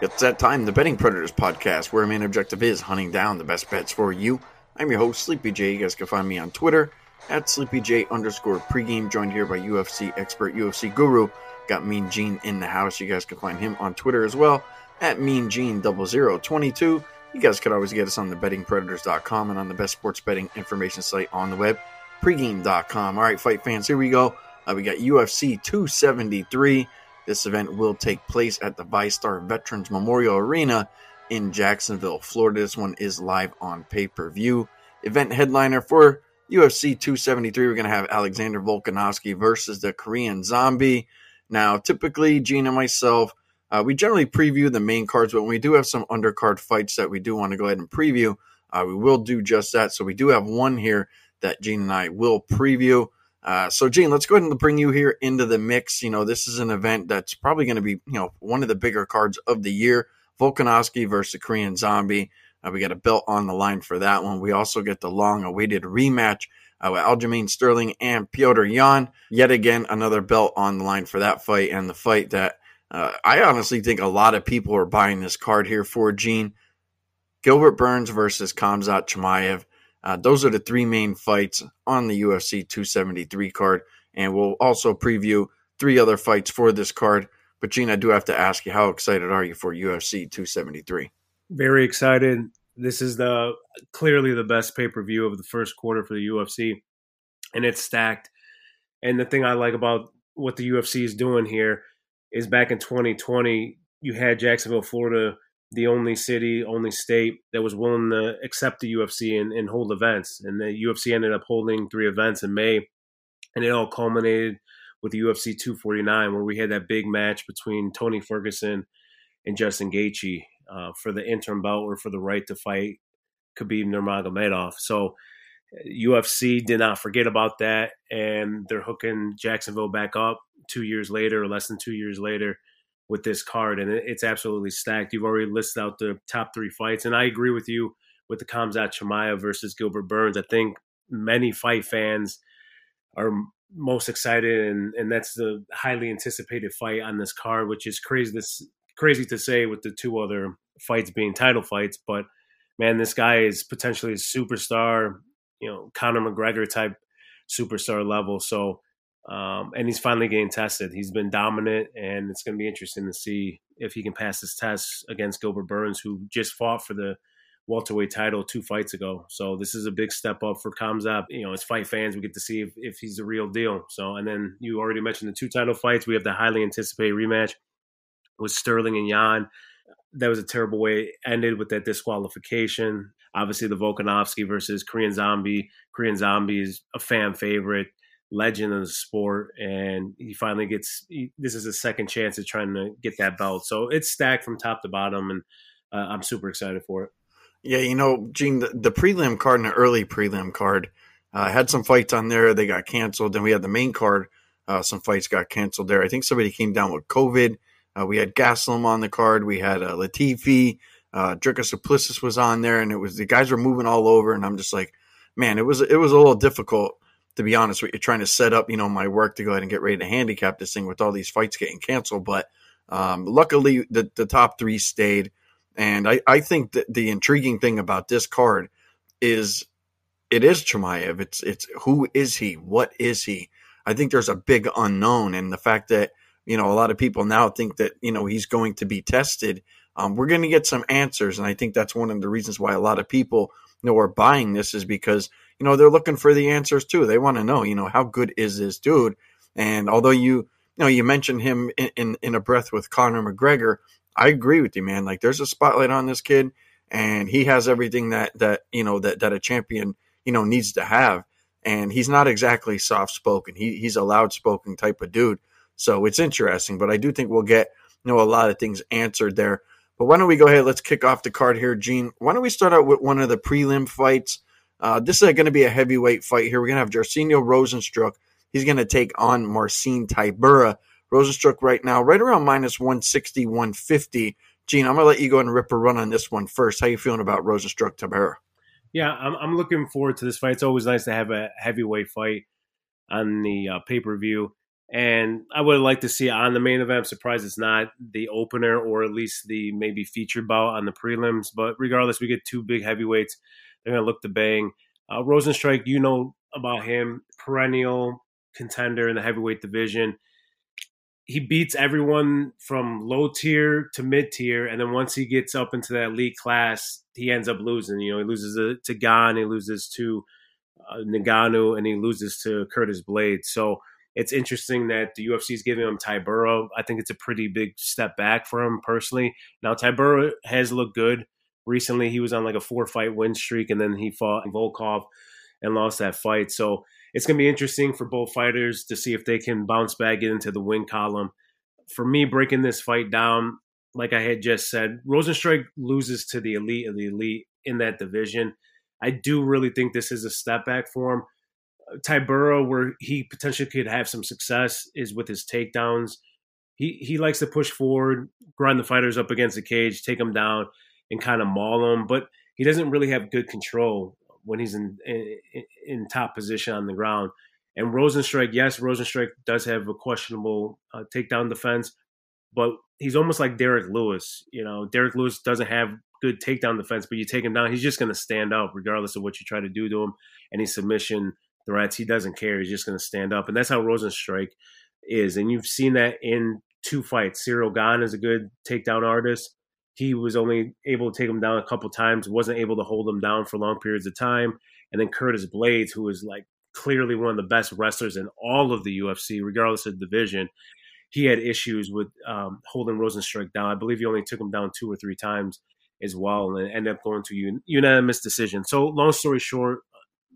It's that time, the Betting Predators podcast, where our main objective is hunting down the best bets for you. I'm your host, Sleepy J. You guys can find me on Twitter, at @SleepyJ_pregame, joined here by UFC expert, UFC guru. Got Mean Gene in the house. You guys can find him on Twitter as well, at MeanGene0022. You guys could always get us on TheBettingPredators.com and on the best sports betting information site on the web, pregame.com. All right, fight fans, here we go. We got UFC 273. This event will take place at the Vistar Veterans Memorial Arena in Jacksonville, Florida. This one is live on pay-per-view. Event headliner for UFC 273, we're going to have Alexander Volkanovski versus the Korean Zombie. Now, typically, Gene and myself, we generally preview the main cards, but when we do have some undercard fights that we do want to go ahead and preview, we will do just that. So we do have one here that Gene and I will preview. So, Gene, let's go ahead and bring you here into the mix. You know, this is an event that's probably going to be, you know, one of the bigger cards of the year. Volkanovski versus the Korean Zombie. We got a belt on the line for that one. We also get the long-awaited rematch with Aljamain Sterling and Petr Yan. Yet again, another belt on the line for that fight, and the fight that I honestly think a lot of people are buying this card here for, Gene. Gilbert Burns versus Khamzat Chimaev. Those are the three main fights on the UFC 273 card, and we'll also preview three other fights for this card. But, Gene, I do have to ask you, how excited are you for UFC 273? Very excited. This is clearly the best pay-per-view of the first quarter for the UFC, and it's stacked. And the thing I like about what the UFC is doing here is back in 2020, you had Jacksonville, Florida, the only city, only state that was willing to accept the UFC and hold events. And the UFC ended up holding three events in May, and it all culminated with the UFC 249, where we had that big match between Tony Ferguson and Justin Gaethje for the interim belt or for the right to fight Khabib Nurmagomedov. So UFC did not forget about that, and they're hooking Jacksonville back up 2 years later, or less than 2 years later, with this card, and it's absolutely stacked. You've already listed out the top three fights, and I agree with you with the Khamzat Chimaev versus Gilbert Burns. I think many fight fans are most excited, and that's the highly anticipated fight on this card, which is crazy to say with the two other fights being title fights. But, man, this guy is potentially a superstar, you know, Conor McGregor type superstar level. So, and he's finally getting tested. He's been dominant, and it's going to be interesting to see if he can pass his test against Gilbert Burns, who just fought for the welterweight title 2 fights ago. So this is a big step up for Khamzat. You know, as fight fans, we get to see if he's the real deal. So, and then you already mentioned the 2 title fights. We have the highly anticipated rematch with Sterling and Yan. That was a terrible way it ended with that disqualification. Obviously, the Volkanovski versus Korean Zombie. Korean Zombie is a fan favorite, legend of the sport, and he finally gets – this is his second chance at trying to get that belt. So it's stacked from top to bottom, and I'm super excited for it. Yeah, you know, Gene, the prelim card and the early prelim card had some fights on there. They got canceled. Then we had the main card. Some fights got canceled there. I think somebody came down with COVID. We had Gaslam on the card. We had Latifi. Dricka Suplicis was on there, and it was the guys were moving all over, and I'm just like, man, it was a little difficult, to be honest with you, trying to set up, you know, my work to go ahead and get ready to handicap this thing with all these fights getting canceled. But luckily, the top three stayed. And I think that the intriguing thing about this card is it is Chimaev. It's who is he? What is he? I think there's a big unknown. And the fact that, you know, a lot of people now think that, you know, he's going to be tested. We're going to get some answers. And I think that's one of the reasons why a lot of people, you know, are buying this is because, you know, they're looking for the answers too. They want to know, you know, how good is this dude? And although you mentioned him in a breath with Conor McGregor, I agree with you, man. Like, there's a spotlight on this kid, and he has everything that a champion, you know, needs to have. And he's not exactly soft spoken. He's a loud spoken type of dude. So it's interesting, but I do think we'll get, you know, a lot of things answered there. But why don't we go ahead? Let's kick off the card here, Gene. Why don't we start out with one of the prelim fights? This is going to be a heavyweight fight here. We're going to have Jairzinho Rozenstruik. He's going to take on Marcin Tybura. Rozenstruik right now, right around minus 160, 150. Gene, I'm going to let you go and rip a run on this one first. How are you feeling about Rozenstruik Tybura? Yeah, I'm looking forward to this fight. It's always nice to have a heavyweight fight on the pay-per-view. And I would like to see it on the main event. I'm surprised it's not the opener or at least the maybe featured bout on the prelims. But regardless, we get two big heavyweights. They're going to look to bang. Rozenstruik, you know about him, perennial contender in the heavyweight division. He beats everyone from low tier to mid tier. And then once he gets up into that elite class, he ends up losing. You know, he loses to Gane, he loses to Ngannou, and he loses to Curtis Blaydes. So it's interesting that the UFC is giving him Tybura. I think it's a pretty big step back for him personally. Now, Tybura has looked good. Recently, he was on like a 4-fight win streak, and then he fought Volkov and lost that fight. So it's going to be interesting for both fighters to see if they can bounce back into the win column. For me, breaking this fight down, like I had just said, Rozenstruik loses to the elite of the elite in that division. I do really think this is a step back for him. Tybura, where he potentially could have some success, is with his takedowns. He likes to push forward, grind the fighters up against the cage, take them down, and kind of maul them. But he doesn't really have good control when he's in top position on the ground. And Rozenstruik, yes, Rozenstruik does have a questionable takedown defense, but he's almost like Derrick Lewis. You know, Derrick Lewis doesn't have good takedown defense, but you take him down, he's just going to stand up regardless of what you try to do to him. Any submission threats, he doesn't care. He's just going to stand up. And that's how Rozenstruik is. And you've seen that in two fights. Ciryl Gane is a good takedown artist. He was only able to take him down a couple times, wasn't able to hold him down for long periods of time. And then Curtis Blaydes, who is like clearly one of the best wrestlers in all of the UFC, regardless of division, he had issues with holding Rozenstruik down. I believe he only took him down 2 or 3 times as well, and ended up going to unanimous decision. So long story short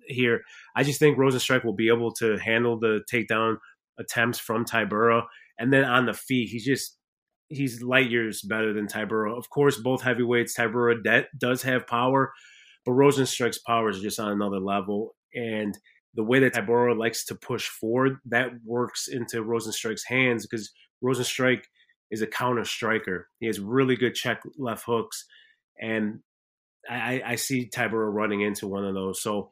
here, I just think Rozenstruik will be able to handle the takedown attempts from Tybura. And then on the feet, he's light years better than Tybura. Of course, both heavyweights, Tybura does have power, but Rozenstruik's power is just on another level. And the way that Tybura likes to push forward, that works into Rozenstruik's hands because Rozenstruik is a counter striker. He has really good check left hooks, and I see Tybura running into one of those. So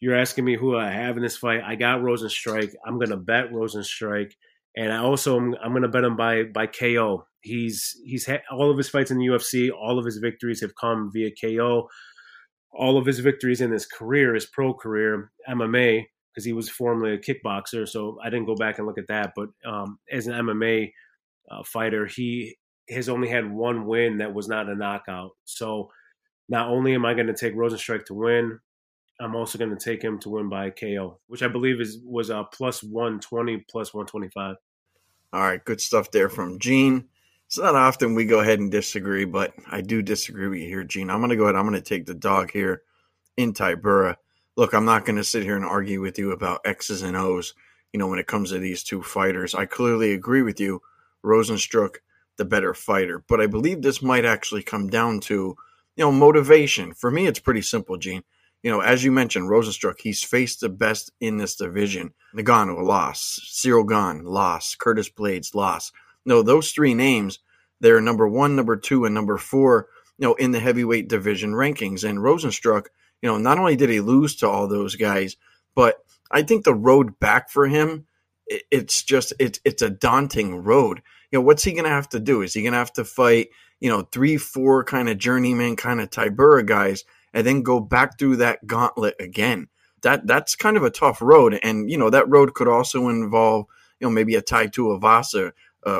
you're asking me who I have in this fight. I got Rozenstruik. I'm going to bet Rozenstruik. And I also I'm going to bet him by KO. He's had all of his fights in the UFC. All of his victories have come via KO. All of his victories in his career, his pro career, MMA, because he was formerly a kickboxer. So I didn't go back and look at that. But as an MMA fighter, he has only had one win that was not a knockout. So not only am I going to take Rozenstruik to win, I'm also going to take him to win by KO, which I believe was a +120, +125. All right, good stuff there from Gene. It's not often we go ahead and disagree, but I do disagree with you here, Gene. I'm going to go ahead. I'm going to take the dog here in Tybura. Look, I'm not going to sit here and argue with you about X's and O's, you know, when it comes to these two fighters. I clearly agree with you, Rozenstruik, the better fighter. But I believe this might actually come down to, you know, motivation. For me, it's pretty simple, Gene. You know, as you mentioned, Rozenstruik, he's faced the best in this division. Ngannou, loss. Ciryl Gane, loss. Curtis Blaydes, loss. No, those three names, they're number 1, number 2, and number 4, you know, in the heavyweight division rankings. And Rozenstruik, you know, not only did he lose to all those guys, but I think the road back for him, it's a daunting road. You know, what's he going to have to do? Is he going to have to fight, you know, 3-4 kind of journeyman kind of Tybura guys, and then go back through that gauntlet again? That's kind of a tough road. And, you know, that road could also involve, you know, maybe a Tai Tuivasa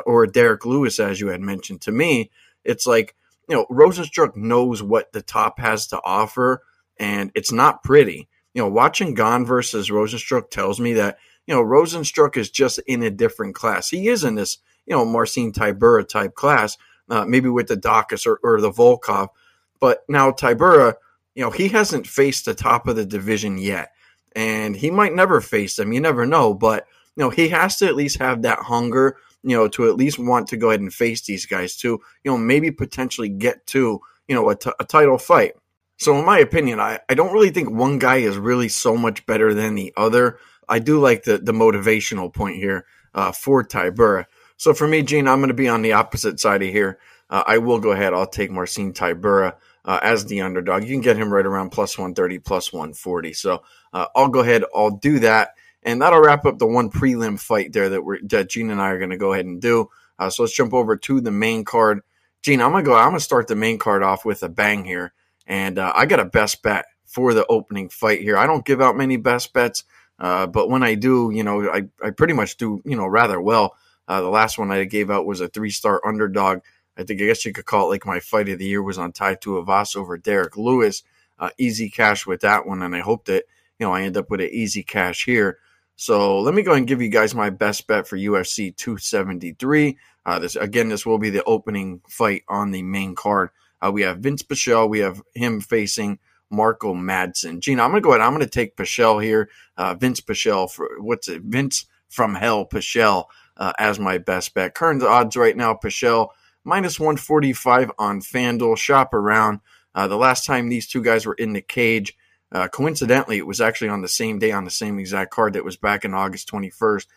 or a Derrick Lewis, as you had mentioned. To me, it's like, you know, Rozenstruik knows what the top has to offer, and it's not pretty. You know, watching Gane versus Rozenstruik tells me that, you know, Rozenstruik is just in a different class. He is in this, you know, Marcin Tybura type class, maybe with the Dacus or the Volkov. But now Tybura, you know, he hasn't faced the top of the division yet, and he might never face them. You never know, but, you know, he has to at least have that hunger, you know, to at least want to go ahead and face these guys to, you know, maybe potentially get to, you know, a title fight. So in my opinion, I don't really think one guy is really so much better than the other. I do like the motivational point here for Tybura. So for me, Gene, I'm going to be on the opposite side of here. I will go ahead. I'll take Marcin Tybura as the underdog. You can get him right around +130, +140. So I'll go ahead. I'll do that. And that'll wrap up the one prelim fight there that Gene and I are going to go ahead and do. So let's jump over to the main card. Gene, I'm gonna start the main card off with a bang here, and I got a best bet for the opening fight here. I don't give out many best bets, but when I do, I pretty much do, rather well. The last one I gave out was a 3-star underdog. I guess you could call it like my fight of the year was on Tai Tuivasa over Derrick Lewis. Easy cash with that one, and I hope that I end up with an easy cash here. So let me go ahead and give you guys my best bet for UFC 273. This will be the opening fight on the main card. We have Vince Pichelle. We have him facing Marco Madsen. Gina, I'm going to go ahead. I'm going to take Pichelle here. Vince Pichelle Vince from Hell Pichelle as my best bet. Current odds right now: Pichelle -145 on FanDuel. Shop around. The last time these two guys were in the cage, coincidentally, it was actually on the same day on the same exact card that was back in August 21st,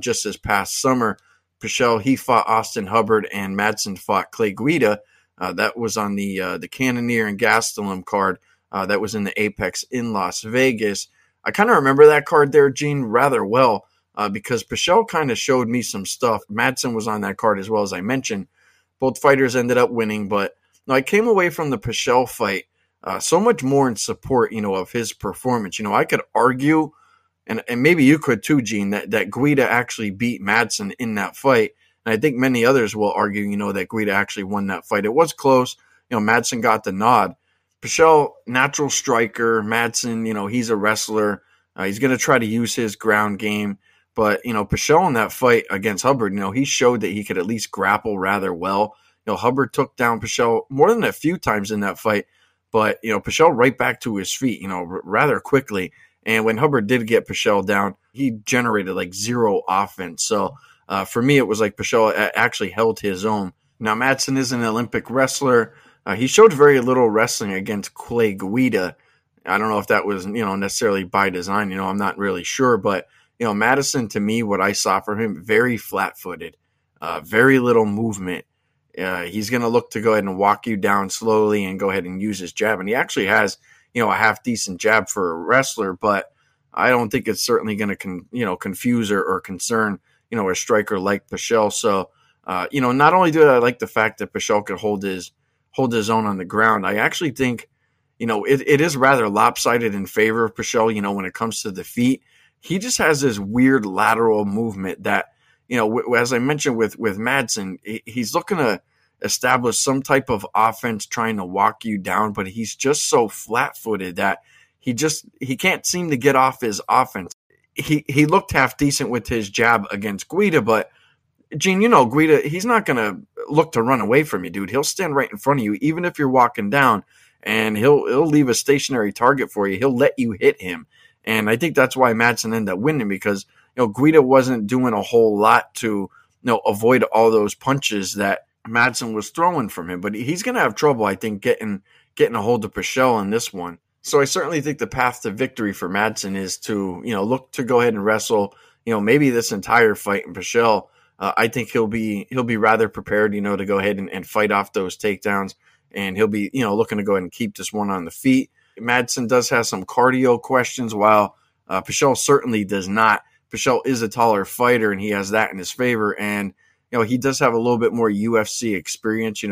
just this past summer. Pichelle, he fought Austin Hubbard, and Madsen fought Clay Guida. That was on the Cannonier and Gastelum card. That was in the Apex in Las Vegas. I kind of remember that card there, Gene, rather well because Pichelle kind of showed me some stuff. Madsen was on that card as well, as I mentioned. Both fighters ended up winning, but I came away from the Pichelle fight so much more in support, of his performance. I could argue, and maybe you could too, Gene, that Guida actually beat Madsen in that fight. And I think many others will argue, that Guida actually won that fight. It was close. Madsen got the nod. Pichelle, natural striker. Madsen, he's a wrestler. He's going to try to use his ground game. But, Pichelle in that fight against Hubbard, he showed that he could at least grapple rather well. Hubbard took down Pichelle more than a few times in that fight. But, Pichelle right back to his feet, rather quickly. And when Hubbard did get Pichelle down, he generated like zero offense. So for me, it was like Pichelle actually held his own. Now, Madsen is an Olympic wrestler. He showed very little wrestling against Clay Guida. I don't know if that was, necessarily by design. I'm not really sure. But, Madsen, to me, what I saw from him, very flat-footed, very little movement. He's going to look to go ahead and walk you down slowly and go ahead and use his jab. And he actually has, a half-decent jab for a wrestler, but I don't think it's certainly going to, confuse or concern, a striker like Pichelle. So, not only do I like the fact that Pichelle could hold his own on the ground, I actually think, it is rather lopsided in favor of Pichelle, when it comes to the feet. He just has this weird lateral movement that, as I mentioned with Madsen, he's looking to establish some type of offense, trying to walk you down, but he's just so flat-footed that he can't seem to get off his offense. He looked half decent with his jab against Guida, but Gene, Guida, he's not going to look to run away from you, dude. He'll stand right in front of you, even if you're walking down, and he'll leave a stationary target for you. He'll let you hit him, and I think that's why Madsen ended up winning because. Guida wasn't doing a whole lot to avoid all those punches that Madsen was throwing from him. But he's going to have trouble, I think, getting a hold of Pichelle in this one. So I certainly think the path to victory for Madsen is to look to go ahead and wrestle. Maybe this entire fight in Pichelle. I think he'll be rather prepared, to go ahead and fight off those takedowns, and he'll be looking to go ahead and keep this one on the feet. Madsen does have some cardio questions, while Pichelle certainly does not. Pichelle is a taller fighter, and he has that in his favor. And, he does have a little bit more UFC experience.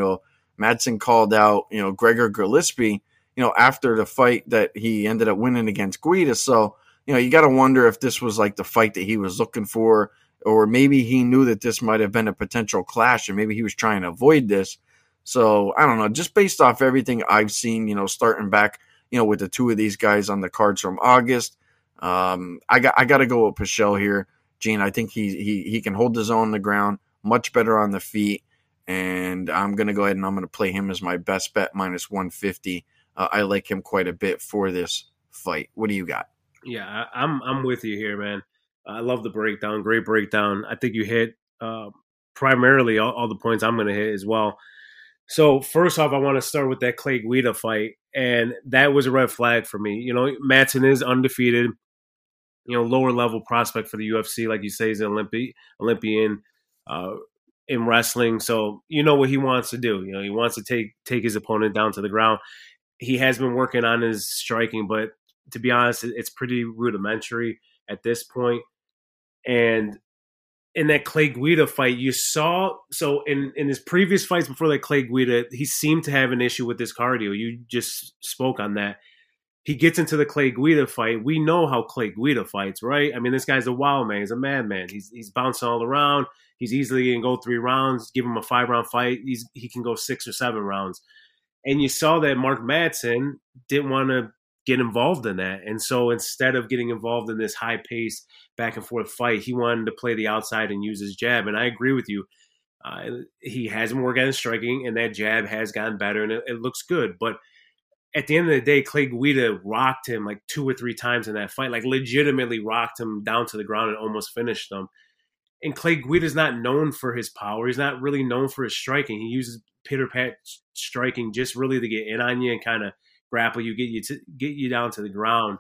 Madsen called out, Gregor Gillespie, after the fight that he ended up winning against Guida. So, you got to wonder if this was like the fight that he was looking for, or maybe he knew that this might have been a potential clash, and maybe he was trying to avoid this. So, I don't know. Just based off everything I've seen, starting back, with the two of these guys on the cards from August, I got to go with Pichelle here, Gene. I think he can hold his own on the ground, much better on the feet, and I'm going to go ahead and I'm going to play him as my best bet -150. I like him quite a bit for this fight. What do you got? Yeah, I'm with you here, man. I love the breakdown, great breakdown. I think you hit primarily all the points I'm going to hit as well. So first off, I want to start with that Clay Guida fight, and that was a red flag for me. Madsen is undefeated. Lower level prospect for the UFC, like you say, he's an Olympian in wrestling. So what he wants to do. He wants to take his opponent down to the ground. He has been working on his striking, but to be honest, it's pretty rudimentary at this point. And in that Clay Guida fight, you saw – so in his previous fights before that Clay Guida, he seemed to have an issue with his cardio. You just spoke on that. He gets into the Clay Guida fight. We know how Clay Guida fights, right? I mean, this guy's a wild man. He's a madman. He's bouncing all around. He's easily going to go 3 rounds, give him a 5-round fight. He can go 6 or 7 rounds. And you saw that Mark Madsen didn't want to get involved in that. And so instead of getting involved in this high-paced back-and-forth fight, he wanted to play the outside and use his jab. And I agree with you. He hasn't worked on his striking, and that jab has gotten better, and it looks good. But at the end of the day, Clay Guida rocked him like 2 or 3 times in that fight, like legitimately rocked him down to the ground and almost finished him. And Clay Guida's not known for his power. He's not really known for his striking. He uses pitter-pat striking just really to get in on you and kind of grapple you, get you down to the ground.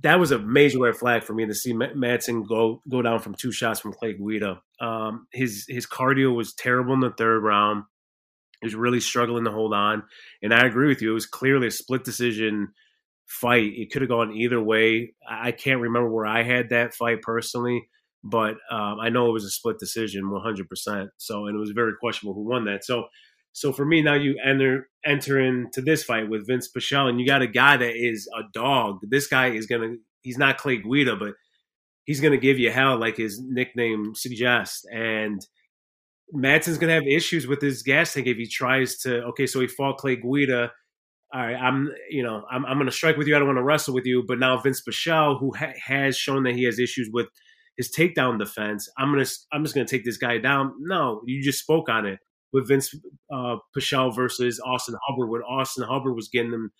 That was a major red flag for me to see Madsen go down from 2 shots from Clay Guida. His cardio was terrible in the 3rd round. He was really struggling to hold on. And I agree with you. It was clearly a split decision fight. It could have gone either way. I can't remember where I had that fight personally, but I know it was a split decision 100%. So, and it was very questionable who won that. So for me, now you enter into this fight with Vince Pichelle, and you got a guy that is a dog. This guy is he's not Clay Guida, but he's going to give you hell like his nickname suggests. And Madsen's going to have issues with his gas tank if he tries to, okay, so he fought Clay Guida. All right, I'm going to strike with you. I don't want to wrestle with you. But now Vince Pichelle, who has shown that he has issues with his takedown defense, I'm just going to take this guy down. No, you just spoke on it with Vince Pichelle versus Austin Hubbard. When Austin Hubbard was getting them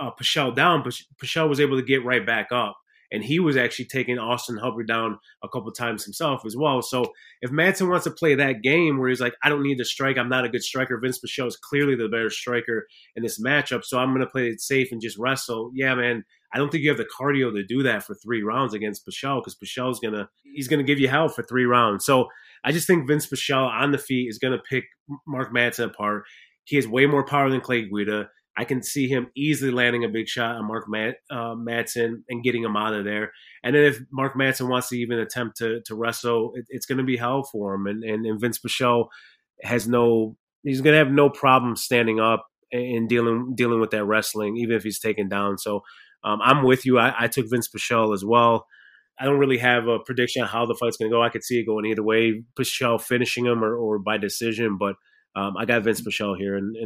Pichelle down, Pichelle was able to get right back up. And he was actually taking Austin Hubbard down a couple times himself as well. So if Madsen wants to play that game where he's like, I don't need to strike, I'm not a good striker. Vince Pichelle is clearly the better striker in this matchup, so I'm going to play it safe and just wrestle. Yeah, man, I don't think you have the cardio to do that for 3 rounds against Pichelle, because Pichelle's going to give you hell for 3 rounds. So I just think Vince Pichelle on the feet is going to pick Mark Madsen apart. He has way more power than Clay Guida. I can see him easily landing a big shot on Mark Madsen and getting him out of there. And then if Mark Madsen wants to even attempt to wrestle, it's going to be hell for him. And Vince Pichelle he's going to have no problem standing up and dealing with that wrestling, even if he's taken down. So I'm with you. I took Vince Pichelle as well. I don't really have a prediction on how the fight's going to go. I could see it going either way, Pichelle finishing him or by decision. But I got Vince Pichelle here, and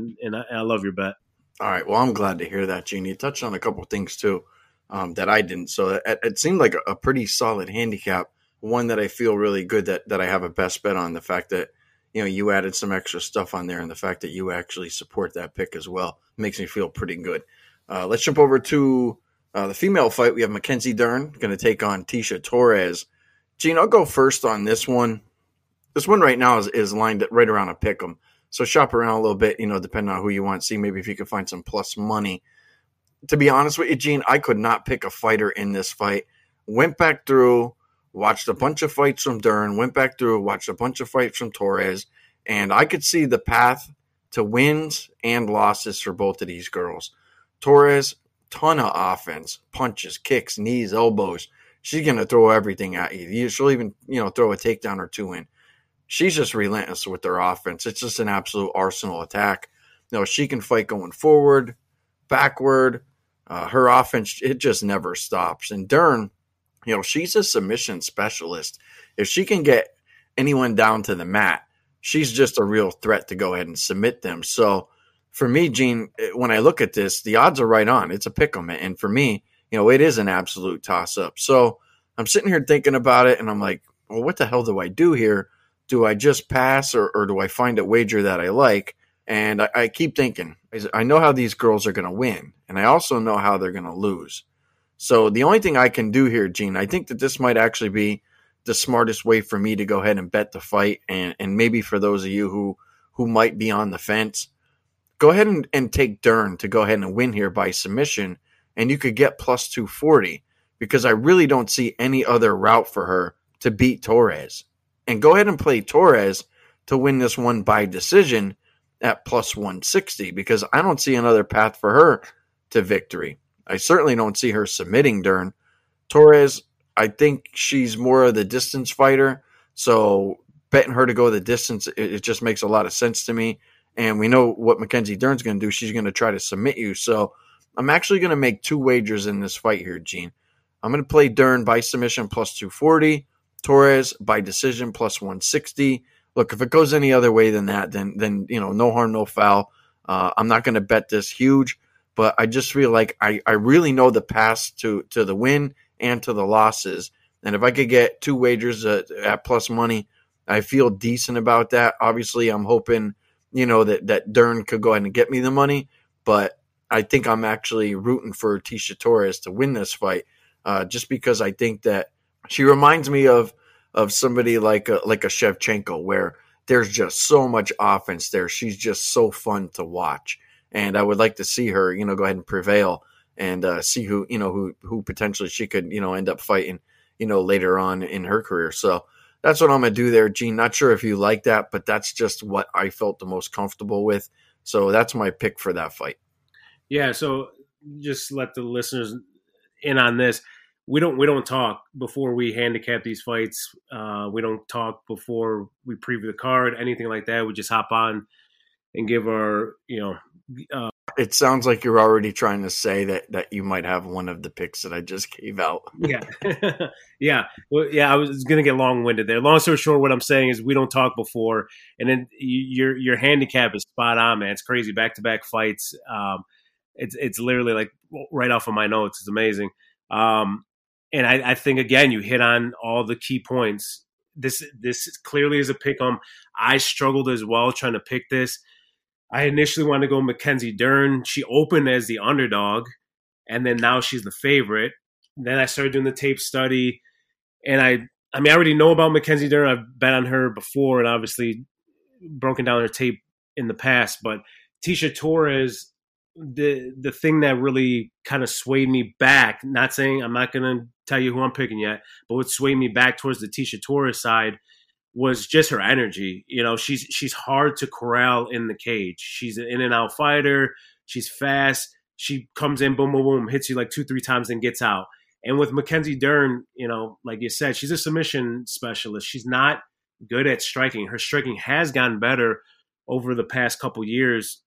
I love your bet. All right. Well, I'm glad to hear that, Gene. You touched on a couple of things, too, that I didn't. So it seemed like a pretty solid handicap, one that I feel really good that I have a best bet on, the fact that, you know, you added some extra stuff on there, and the fact that you actually support that pick as well makes me feel pretty good. Let's jump over to the female fight. We have Mackenzie Dern going to take on Tecia Torres. Gene, I'll go first on this one. This one right now is lined at right around a pick'em. So shop around a little bit, you know, depending on who you want to see. Maybe if you can find some plus money. To be honest with you, Gene, I could not pick a fighter in this fight. Went back through, watched a bunch of fights from Dern, went back through, watched a bunch of fights from Torres, and I could see the path to wins and losses for both of these girls. Torres, ton of offense, punches, kicks, knees, elbows. She's going to throw everything at you. She'll even, you know, throw a takedown or 2 in. She's just relentless with their offense. It's just an absolute arsenal attack. You know, she can fight going forward, backward. Her offense, it just never stops. And Dern, you know, she's a submission specialist. If she can get anyone down to the mat, she's just a real threat to go ahead and submit them. So for me, Gene, when I look at this, the odds are right on. It's a pick 'em. And for me, you know, it is an absolute toss-up. So I'm sitting here thinking about it, and I'm like, well, what the hell do I do here? Do I just pass or do I find a wager that I like? And I keep thinking, I know how these girls are going to win, and I also know how they're going to lose. So the only thing I can do here, Gene, I think that this might actually be the smartest way for me to go ahead and bet the fight. And maybe for those of you who might be on the fence, go ahead and take Dern to go ahead and win here by submission. And you could get plus 240, because I really don't see any other route for her to beat Torres. And go ahead and play Torres to win this one by decision at plus 160, because I don't see another path for her to victory. I certainly don't see her submitting Dern. Torres, I think she's more of the distance fighter, so betting her to go the distance, it just makes a lot of sense to me. And we know what Mackenzie Dern's going to do. She's going to try to submit you. So I'm actually going to make two wagers in this fight here, Gene. I'm going to play Dern by submission plus 240, Torres by decision plus 160. Look, if it goes any other way than that, then you know, no harm, no foul. I'm not going to bet this huge, but I just feel like I really know the paths to the win and to the losses. And if I could get two wagers at plus money, I feel decent about that. Obviously, I'm hoping that Dern could go ahead and get me the money, but I think I'm actually rooting for Tecia Torres to win this fight, just because I think that she reminds me of somebody like a Shevchenko, where there's just so much offense there. She's just so fun to watch, and I would like to see her, go ahead and prevail and see who potentially she could end up fighting later on in her career. So. That's what I'm going to do there, Gene. Not sure if you like that, but that's just what I felt the most comfortable with. So that's my pick for that fight. Yeah, so just let the listeners in on this. We don't talk before we handicap these fights. We don't talk before we preview the card, anything like that. We just hop on and give our, It sounds like you're already trying to say that you might have one of the picks that I just gave out. Yeah. Yeah. Well, yeah, I was going to get long-winded there. Long story short, what I'm saying is we don't talk before, and then your handicap is spot on, man. It's crazy. Back-to-back fights. It's literally like right off of my notes. It's amazing. And I think, again, you hit on all the key points. This clearly is a pick. I struggled as well trying to pick this. I initially wanted to go Mackenzie Dern. She opened as the underdog, and then now she's the favorite. Then I started doing the tape study, and I already know about Mackenzie Dern. I've bet on her before and obviously broken down her tape in the past. But Tecia Torres, the thing that really kind of swayed me back, not saying I'm not going to tell you who I'm picking yet, but what swayed me back towards the Tecia Torres side was just her energy. She's hard to corral in the cage. She's an in-and-out fighter. She's fast. She comes in, boom, boom, boom, hits you like 2-3 times and gets out. And with Mackenzie Dern, like you said, she's a submission specialist. She's not good at striking. Her striking has gotten better over the past couple years.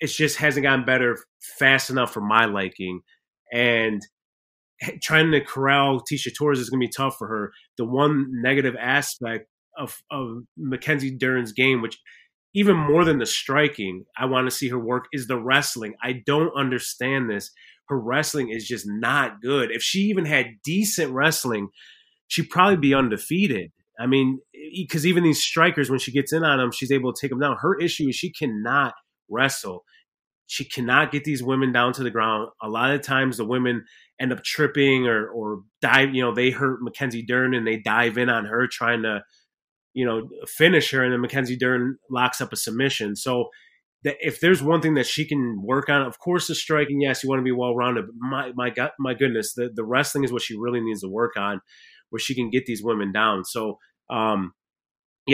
It just hasn't gotten better fast enough for my liking. And trying to corral Tecia Torres is going to be tough for her. The one negative aspect of Mackenzie Dern's game, which even more than the striking, I want to see her work, is the wrestling. I don't understand this. Her wrestling is just not good. If she even had decent wrestling, she'd probably be undefeated. I mean, because even these strikers, when she gets in on them, she's able to take them down. Her issue is she cannot wrestle. She cannot get these women down to the ground. A lot of times the women end up tripping or dive. They hurt Mackenzie Dern and they dive in on her trying to finish her, and then Mackenzie Dern locks up a submission. So if there's one thing that she can work on, of course the striking, yes, you want to be well-rounded. But my goodness, the wrestling is what she really needs to work on, where she can get these women down. So, I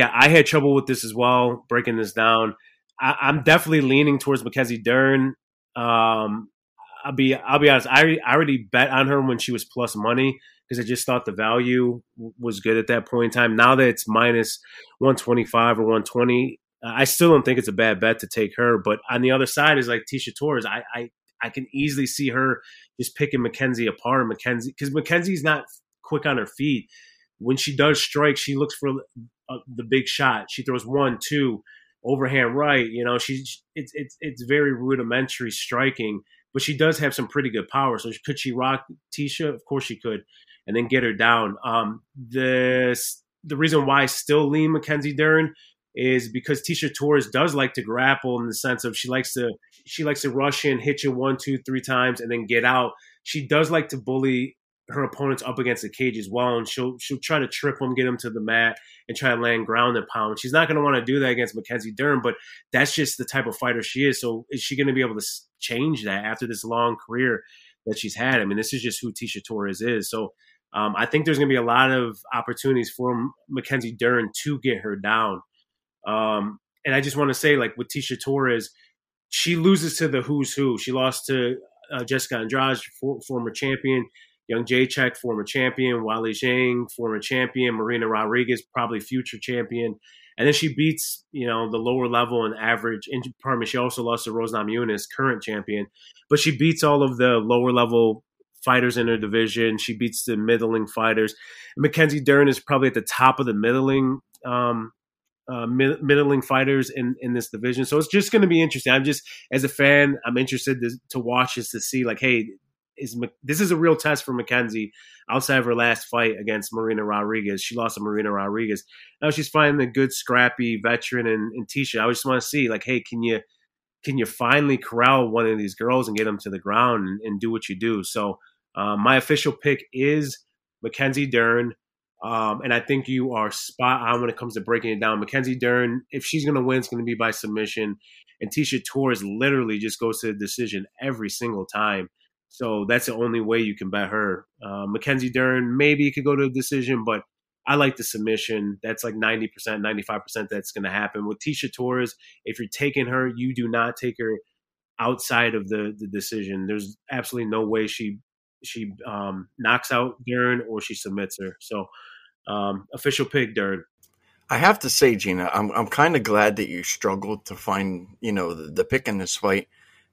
had trouble with this as well, breaking this down. I'm definitely leaning towards Mackenzie Dern. I'll be honest. I already bet on her when she was plus money, because I just thought the value was good at that point in time. Now that it's minus 125 or 120, I still don't think it's a bad bet to take her. But on the other side is like Tecia Torres. I can easily see her just picking Mackenzie apart. Mackenzie, because Mackenzie's not quick on her feet. When she does strike, she looks for the big shot. She throws 1-2, overhand right. It's very rudimentary striking. But she does have some pretty good power. So could she rock Tecia? Of course she could, and then get her down. The reason why I still lean Mackenzie Dern is because Tecia Torres does like to grapple, in the sense of she likes to rush in, hit you 1-2-3 times, and then get out. She does like to bully her opponents up against the cage as well, and she'll try to trip them, get them to the mat, and try to land ground and pound. She's not going to want to do that against Mackenzie Dern, but that's just the type of fighter she is. So is she going to be able to change that after this long career that she's had? I mean, this is just who Tecia Torres is. So I think there's going to be a lot of opportunities for Mackenzie Dern to get her down. And I just want to say, like with Tecia Torres, she loses to the who's who. She lost to Jessica Andrade, former champion. Young Jacek, former champion, Wally Zhang, former champion, Marina Rodriguez, probably future champion. And then she beats, you know, the lower level and average. And pardon me, she also lost to Rose Namajunas, current champion. But she beats all of the lower level fighters in her division. She beats the middling fighters. And Mackenzie Dern is probably at the top of the middling fighters in this division. So it's just going to be interesting. I'm just, as a fan, I'm interested to watch this, to see like, hey, this is a real test for Mackenzie outside of her last fight against Marina Rodriguez. She lost to Marina Rodriguez. Now she's fighting a good, scrappy veteran in Tecia. I just want to see, like, hey, can you finally corral one of these girls and get them to the ground and do what you do? So my official pick is Mackenzie Dern. And I think you are spot on when it comes to breaking it down. Mackenzie Dern, if she's going to win, it's going to be by submission. And Tecia Torres literally just goes to the decision every single time. So that's the only way you can bet her. Mackenzie Dern, maybe it could go to a decision, but I like the submission. That's like 90%, 95% that's going to happen. With Tecia Torres, if you're taking her, you do not take her outside of the decision. There's absolutely no way she knocks out Dern or she submits her. So official pick, Dern. I have to say, Gina, I'm kind of glad that you struggled to find, you know, the pick in this fight.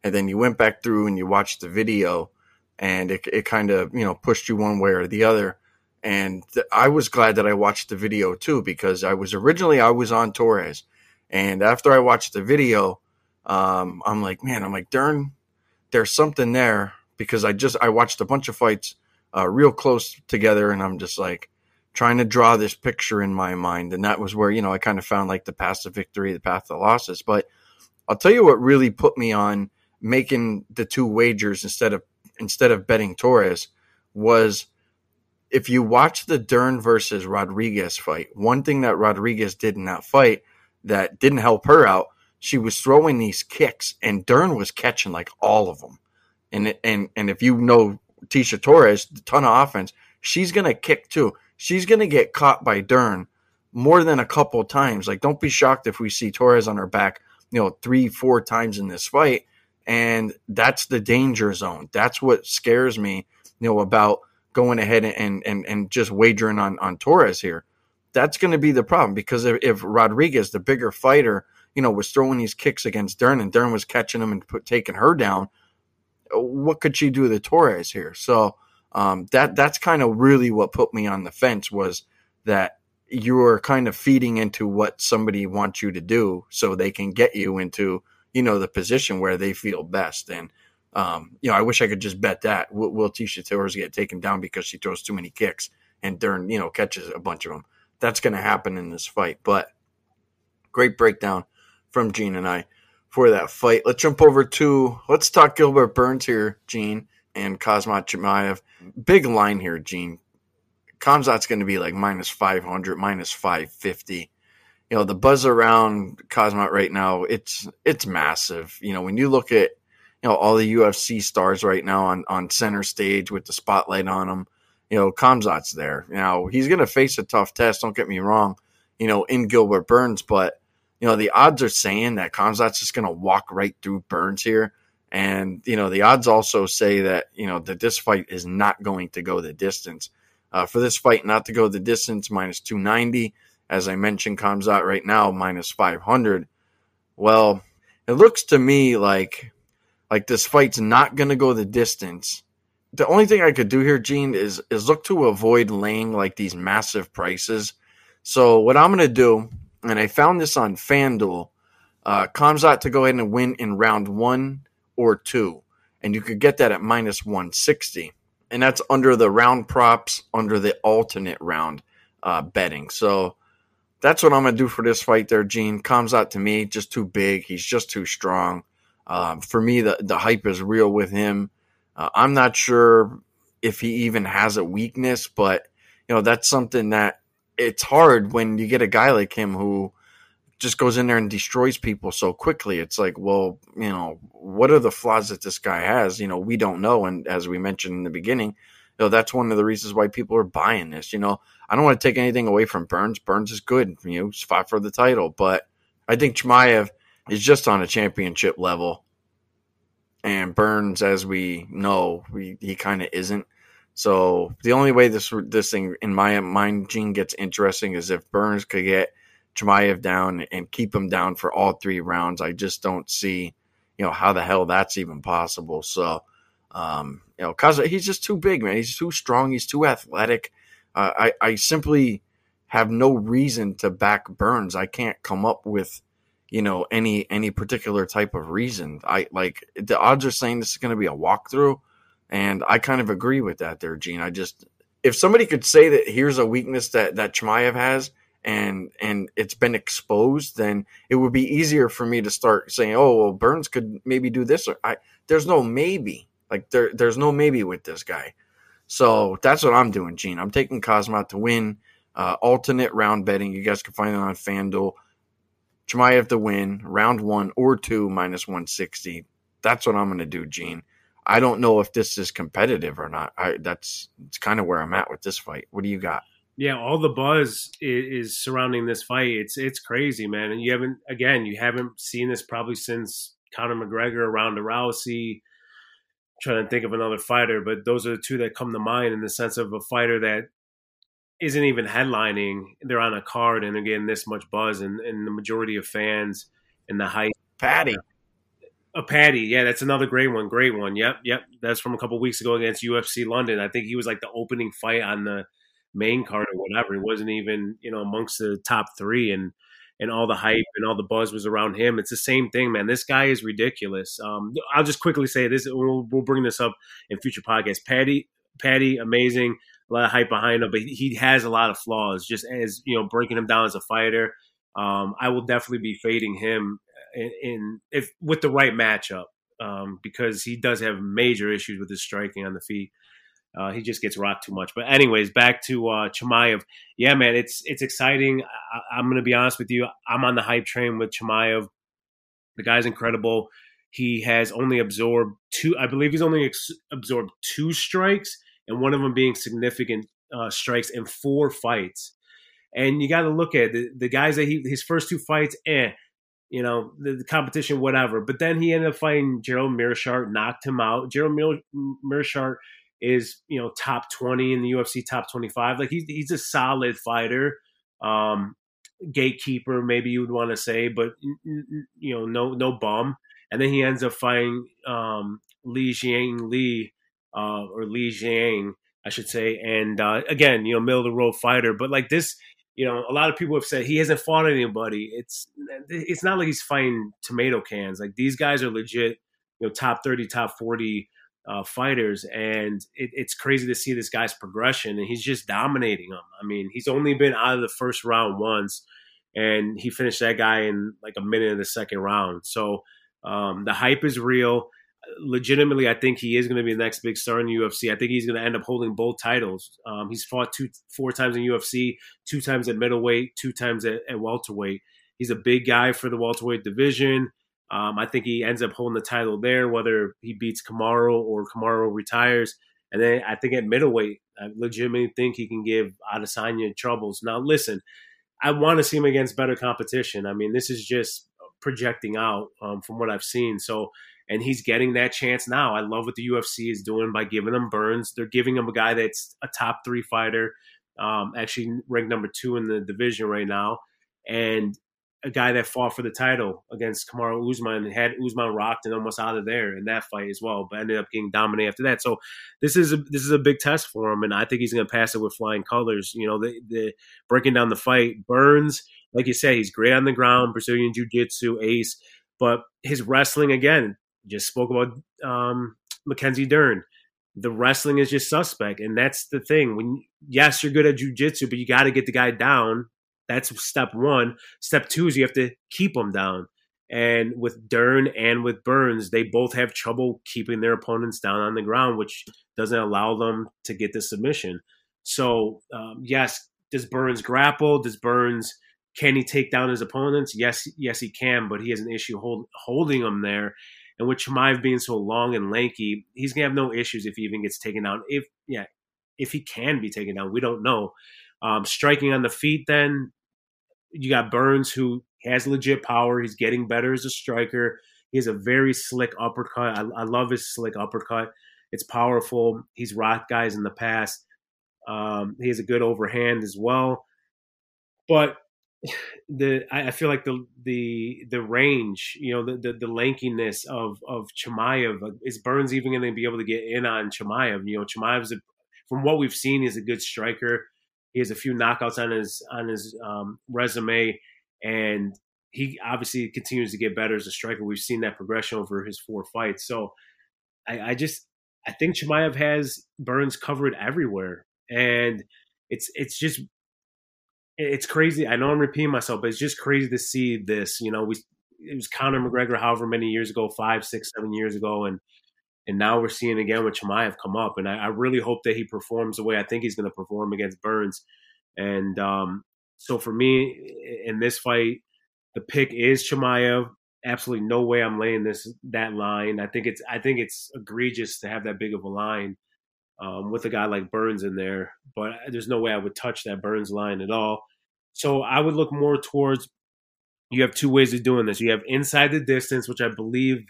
And then you went back through and you watched the video, and it kind of, you know, pushed you one way or the other. And I was glad that I watched the video too, because I was originally on Torres, and after I watched the video, I'm like, Dern, there's something there, because I watched a bunch of fights real close together, and I'm just like trying to draw this picture in my mind, and that was where, you know, I kind of found like the path to victory, the path to losses. But I'll tell you what really put me on making the two wagers instead of betting Torres was, if you watch the Dern versus Rodriguez fight, one thing that Rodriguez did in that fight that didn't help her out, she was throwing these kicks, and Dern was catching like all of them. And if you know Tecia Torres, a ton of offense, she's going to kick too. She's going to get caught by Dern more than a couple times. Like, don't be shocked if we see Torres on her back, you know, 3-4 times in this fight. And that's the danger zone. That's what scares me, you know, about going ahead and just wagering on Torres here. That's going to be the problem, because if Rodriguez, the bigger fighter, you know, was throwing these kicks against Dern, and Dern was catching them and taking her down, what could she do to Torres here? So that's kind of really what put me on the fence, was that you're kind of feeding into what somebody wants you to do so they can get you into, you know, the position where they feel best. And, you know, I wish I could just bet that. Will Tecia Torres get taken down because she throws too many kicks and Dern, you know, catches a bunch of them? That's going to happen in this fight. But great breakdown from Gene and I for that fight. Let's jump over to, let's talk Gilbert Burns here, Gene, and Khamzat Chimaev. Big line here, Gene. Khamzat's going to be like -500, -550. You know, the buzz around Khamzat right now, it's massive. You know, when you look at, you know, all the UFC stars right now on center stage with the spotlight on them, you know, Khamzat's there. Now, he's going to face a tough test, don't get me wrong, you know, in Gilbert Burns. But, you know, the odds are saying that Khamzat's just going to walk right through Burns here. And, you know, the odds also say that, you know, that this fight is not going to go the distance. For this fight not to go the distance, -290. As I mentioned, Khamzat right now, -500. Well, it looks to me like this fight's not going to go the distance. The only thing I could do here, Gene, is look to avoid laying like these massive prices. So what I'm going to do, and I found this on FanDuel, Khamzat to go ahead and win in round 1 or 2. And you could get that at -160. And that's under the round props, under the alternate round betting. So that's what I'm going to do for this fight there, Gene. Khamzat, to me, just too big. He's just too strong. For me, the hype is real with him. I'm not sure if he even has a weakness, but, you know, that's something that it's hard when you get a guy like him who just goes in there and destroys people so quickly. It's like, well, you know, what are the flaws that this guy has? You know, we don't know. And as we mentioned in the beginning, you know, that's one of the reasons why people are buying this. You know, I don't want to take anything away from Burns. Burns is good. You know, he's fought for the title. But I think Chimaev is just on a championship level. And Burns, as we know, he kind of isn't. So the only way this thing, in my mind, Gene, gets interesting is if Burns could get Chimaev down and keep him down for all three rounds. I just don't see, how the hell that's even possible. So, Khamzat, he's just too big, man. He's too strong. He's too athletic. I simply have no reason to back Burns. I can't come up with, any particular type of reason. The odds are saying this is going to be a walkthrough. And I kind of agree with that there, Gene. If somebody could say that here's a weakness that Chimaev has and it's been exposed, then it would be easier for me to start saying, oh, well, Burns could maybe do this. There's no maybe. There's no maybe with this guy. So that's what I'm doing, Gene. I'm taking Khamzat to win. Alternate round betting. You guys can find it on FanDuel. Chimaev to win, round 1 or 2, -160. That's what I'm going to do, Gene. I don't know if this is competitive or not. That's kind of where I'm at with this fight. What do you got? Yeah, all the buzz is surrounding this fight. It's crazy, man. And you haven't seen this probably since Conor McGregor, Ronda Rousey. I'm trying to think of another fighter, but those are the two that come to mind in the sense of a fighter that isn't even headlining. They're on a card, and again, this much buzz, and the majority of fans and the hype. Patty. Patty, yeah, that's another great one. Yep. That's from a couple weeks ago against UFC London. I think he was like the opening fight on the main card or whatever. He wasn't even, amongst the top three, and all the hype and all the buzz was around him. It's the same thing, man. This guy is ridiculous. I'll just quickly say this. We'll bring this up in future podcasts. Patty, amazing. A lot of hype behind him, but he has a lot of flaws. Just as, breaking him down as a fighter, I will definitely be fading him with the right matchup, because he does have major issues with his striking on the feet. He just gets rocked too much. But anyways, back to Chimaev. Yeah, man, it's exciting. I'm going to be honest with you. I'm on the hype train with Chimaev. The guy's incredible. He has only absorbed two. I believe he's only absorbed two strikes, and one of them being significant strikes in 4 fights. And you got to look at the guys that his first 2 fights, the competition, whatever. But then he ended up fighting Gerald Meerschaert, knocked him out. Gerald Meerschaert is, top 20 in the UFC, top 25. Like he's a solid fighter, gatekeeper, maybe you would want to say, but no bum. And then he ends up fighting Li Jiang, I should say. And again, middle of the road fighter, but like this. A lot of people have said he hasn't fought anybody. It's not like he's fighting tomato cans. Like these guys are legit, top 30, top 40 fighters, and it's crazy to see this guy's progression. And he's just dominating them. I mean, he's only been out of the first round once, and he finished that guy in like a minute of the second round. So the hype is real. Legitimately, I think he is going to be the next big star in the UFC. I think he's going to end up holding both titles. He's fought 4 times in UFC, 2 times at middleweight, 2 times at welterweight. He's a big guy for the welterweight division. I think he ends up holding the title there, whether he beats Kamaru or Kamaru retires. And then I think at middleweight, I legitimately think he can give Adesanya troubles. Now, listen, I want to see him against better competition. I mean, this is just projecting out from what I've seen. So, and he's getting that chance now. I love what the UFC is doing by giving him Burns. They're giving him a guy that's a top 3 fighter, actually ranked number 2 in the division right now, and a guy that fought for the title against Kamaru Usman and had Usman rocked and almost out of there in that fight as well, but ended up getting dominated after that. So this is a big test for him, and I think he's going to pass it with flying colors. The breaking down the fight, Burns, like you said, he's great on the ground, Brazilian Jiu-Jitsu, ace, but his wrestling, again, just spoke about Mackenzie Dern. The wrestling is just suspect, and that's the thing. Yes, you're good at jiu-jitsu, but you got to get the guy down. That's step 1. Step 2 is you have to keep him down. And with Dern and with Burns, they both have trouble keeping their opponents down on the ground, which doesn't allow them to get the submission. So, yes, does Burns grapple? Can he take down his opponents? Yes, he can, but he has an issue holding them there. And with Chimaev being so long and lanky, he's going to have no issues if he even gets taken down. If he can be taken down, we don't know. Striking on the feet, then, you got Burns, who has legit power. He's getting better as a striker. He has a very slick uppercut. I love his slick uppercut. It's powerful. He's rocked guys in the past. He has a good overhand as well. But I feel like the range, you know, the lankiness of Chimaev, is Burns even going to be able to get in on Chimaev? You know, Chimaev's, from what we've seen, is a good striker. He has a few knockouts on his resume, and he obviously continues to get better as a striker. We've seen that progression over his 4 fights. So I think Chimaev has Burns covered everywhere, and it's crazy. I know I'm repeating myself, but it's just crazy to see this. You know, it was Conor McGregor however many years ago, 5, 6, 7 years ago, and now we're seeing again with Chimaev come up. And I really hope that he performs the way I think he's going to perform against Burns. And so for me in this fight, the pick is Chimaev. Absolutely no way I'm laying that line. I think it's egregious to have that big of a line with a guy like Burns in there. But there's no way I would touch that Burns line at all. So I would look more towards, you have 2 ways of doing this. You have inside the distance, which I believe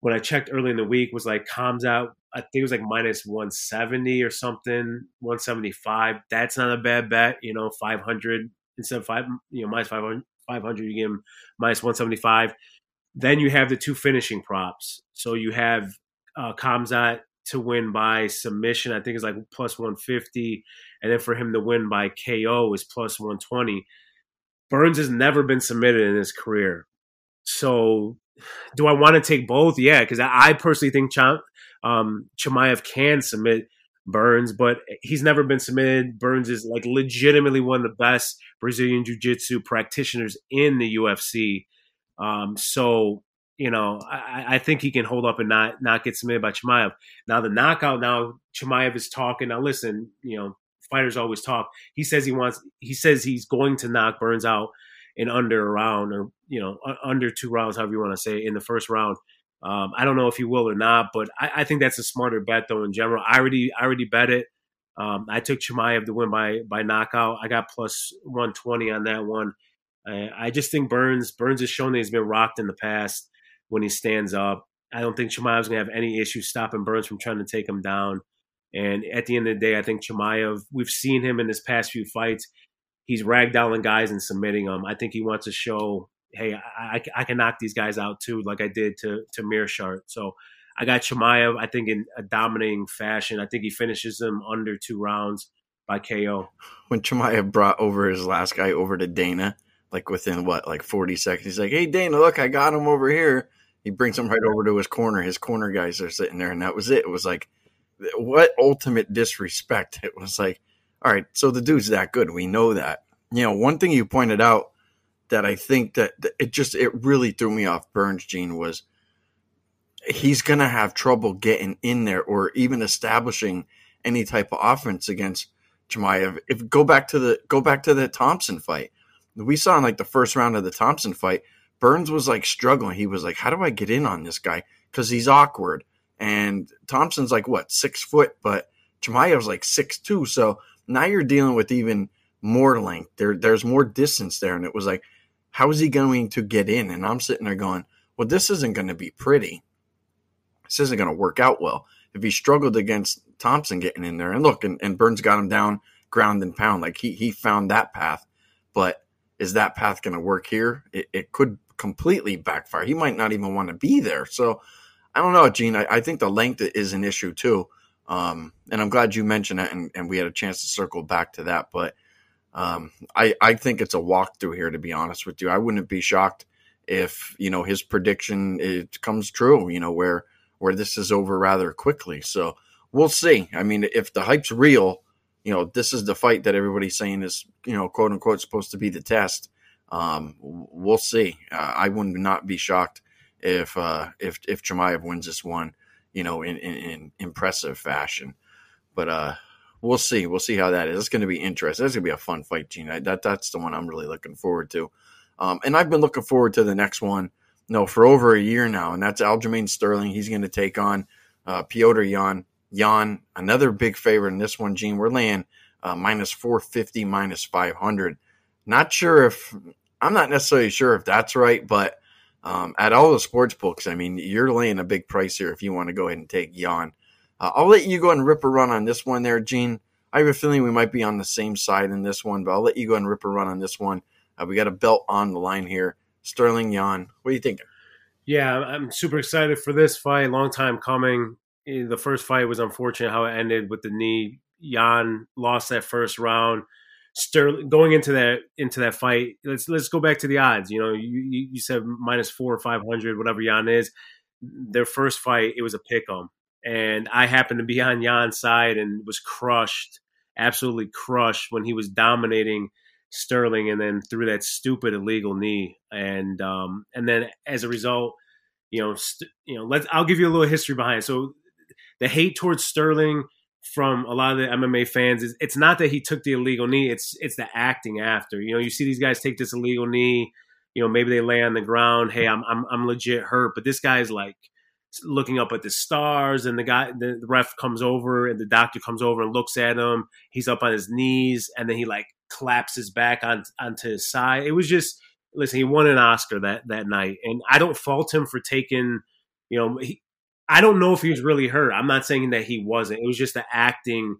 when I checked early in the week was like Khamzat, I think it was like minus 170 or something, 175. That's not a bad bet, you know, 500 instead of 5, you know, minus 500, you give him minus 175. Then you have the 2 finishing props. So you have Khamzat to win by submission, I think it's like plus 150. And then for him to win by KO is plus 120. Burns has never been submitted in his career. So do I want to take both? Yeah, because I personally think Chimaev can submit Burns, but he's never been submitted. Burns is like legitimately one of the best Brazilian jiu-jitsu practitioners in the UFC. So, you know, I think he can hold up and not get submitted by Chimaev. Now the knockout, Chimaev is talking. Now listen, you know, fighters always talk. He says he says he's going to knock Burns out in under a round, or, you know, under 2 rounds, however you want to say, in the first round. I don't know if he will or not, but I think that's a smarter bet, though, in general. I already bet it. I took Chimaev to win by knockout. I got plus 120 on that one. I just think Burns has shown that he's been rocked in the past when he stands up. I don't think Chimaev's going to have any issue stopping Burns from trying to take him down. And at the end of the day, I think Chimaev, we've seen him in his past few fights, he's ragdolling guys and submitting them. I think he wants to show, hey, I can knock these guys out too, like I did to Mearshart. So I got Chimaev, I think, in a dominating fashion. I think he finishes him under 2 rounds by KO. When Chimaev brought over his last guy over to Dana, like within, what, like 40 seconds, he's like, hey, Dana, look, I got him over here. He brings him right over to his corner. His corner guys are sitting there, and that was it. It was like, what ultimate disrespect. It was like, all right, so the dude's that good. We know that. You know, one thing you pointed out that I think that it really threw me off Burns, Gene, was he's going to have trouble getting in there or even establishing any type of offense against Chimaev. If go back to the Thompson fight, we saw in like the first round of the Thompson fight, Burns was like struggling. He was like, how do I get in on this guy? Cause he's awkward. And Thompson's like, what, 6 foot, but Chimaev's like 6'2". So now you're dealing with even more length. There's more distance there. And it was like, how is he going to get in? And I'm sitting there going, well, this isn't going to be pretty. This isn't going to work out well. If he struggled against Thompson getting in there, and look, and Burns got him down ground and pound. Like he found that path, but is that path going to work here? It could completely backfire. He might not even want to be there. So I don't know, Gene. I think the length is an issue too. And I'm glad you mentioned that, and we had a chance to circle back to that, but I think it's a walkthrough here, to be honest with you. I wouldn't be shocked if, you know, his prediction, it comes true, you know, where this is over rather quickly. So we'll see. I mean, if the hype's real, you know, this is the fight that everybody's saying is, you know, quote unquote, supposed to be the test. We'll see. I would not be shocked if Chimaev wins this one, you know, in impressive fashion, but, we'll see. We'll see how that is. It's going to be interesting. That's going to be a fun fight, Gene. That's the one I'm really looking forward to. And I've been looking forward to the next one, for over a year now, and that's Aljamain Sterling. He's going to take on Petr Yan, another big favorite in this one, Gene. We're laying minus 450, minus 500. I'm not necessarily sure if that's right, but at all the sports books, I mean, you're laying a big price here if you want to go ahead and take Yan. I'll let you go and rip a run on this one there, Gene. I have a feeling we might be on the same side in this one, but I'll let you go and rip a run on this one. We got a belt on the line here. Sterling Yan, what are you thinking? Yeah, I'm super excited for this fight. Long time coming. The first fight was unfortunate how it ended with the knee. Yan lost that first round. Sterling going into that fight. Let's go back to the odds. You know, you said -400 or -500, whatever Yan is. Their first fight, it was a pick 'em, and I happened to be on Jan's side and was crushed, absolutely crushed when he was dominating Sterling, and then threw that stupid illegal knee, and then as a result, I'll give you a little history behind it. So the hate towards Sterling from a lot of the MMA fans is it's not that he took the illegal knee, it's the acting after. You know, you see these guys take this illegal knee, you know, maybe they lay on the ground, hey, I'm legit hurt, but this guy's like looking up at the stars, and the ref comes over and the doctor comes over and looks at him. He's up on his knees, and then he like claps his back onto his side. It was just, listen, he won an Oscar that night, and I don't fault him for taking, I don't know if he was really hurt. I'm not saying that he wasn't. It was just the acting.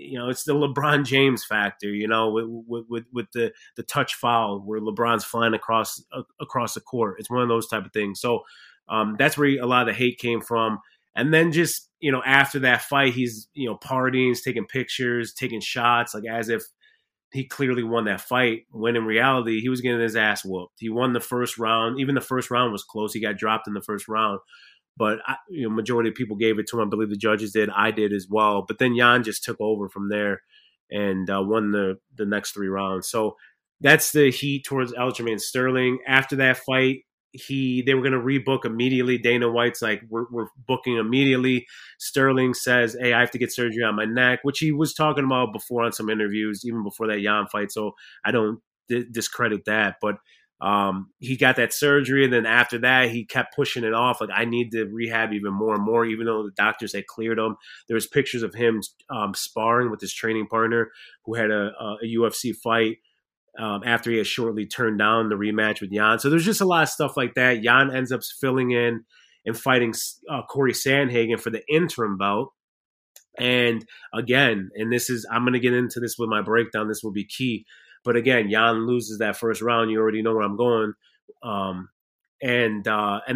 It's the LeBron James factor, with the touch foul where LeBron's flying across the court. It's one of those type of things. So that's where a lot of the hate came from. And then just, after that fight, he's, partying, he's taking pictures, taking shots, like as if he clearly won that fight, when in reality, he was getting his ass whooped. He won the first round. Even the first round was close. He got dropped in the first round. But majority of people gave it to him. I believe the judges did. I did as well. But then Yan just took over from there and won the next three rounds. So that's the heat towards Aljamain Sterling. After that fight, they were going to rebook immediately. Dana White's like, we're booking immediately. Sterling says, hey, I have to get surgery on my neck, which he was talking about before on some interviews, even before that Yan fight. So I don't discredit that. But he got that surgery, and then after that, he kept pushing it off. Like, I need to rehab even more and more, even though the doctors had cleared him. There was pictures of him sparring with his training partner who had a UFC fight after he had shortly turned down the rematch with Yan. So there's just a lot of stuff like that. Yan ends up filling in and fighting Corey Sandhagen for the interim belt. And again, I'm going to get into this with my breakdown. This will be key. But again, Yan loses that first round. You already know where I'm going. And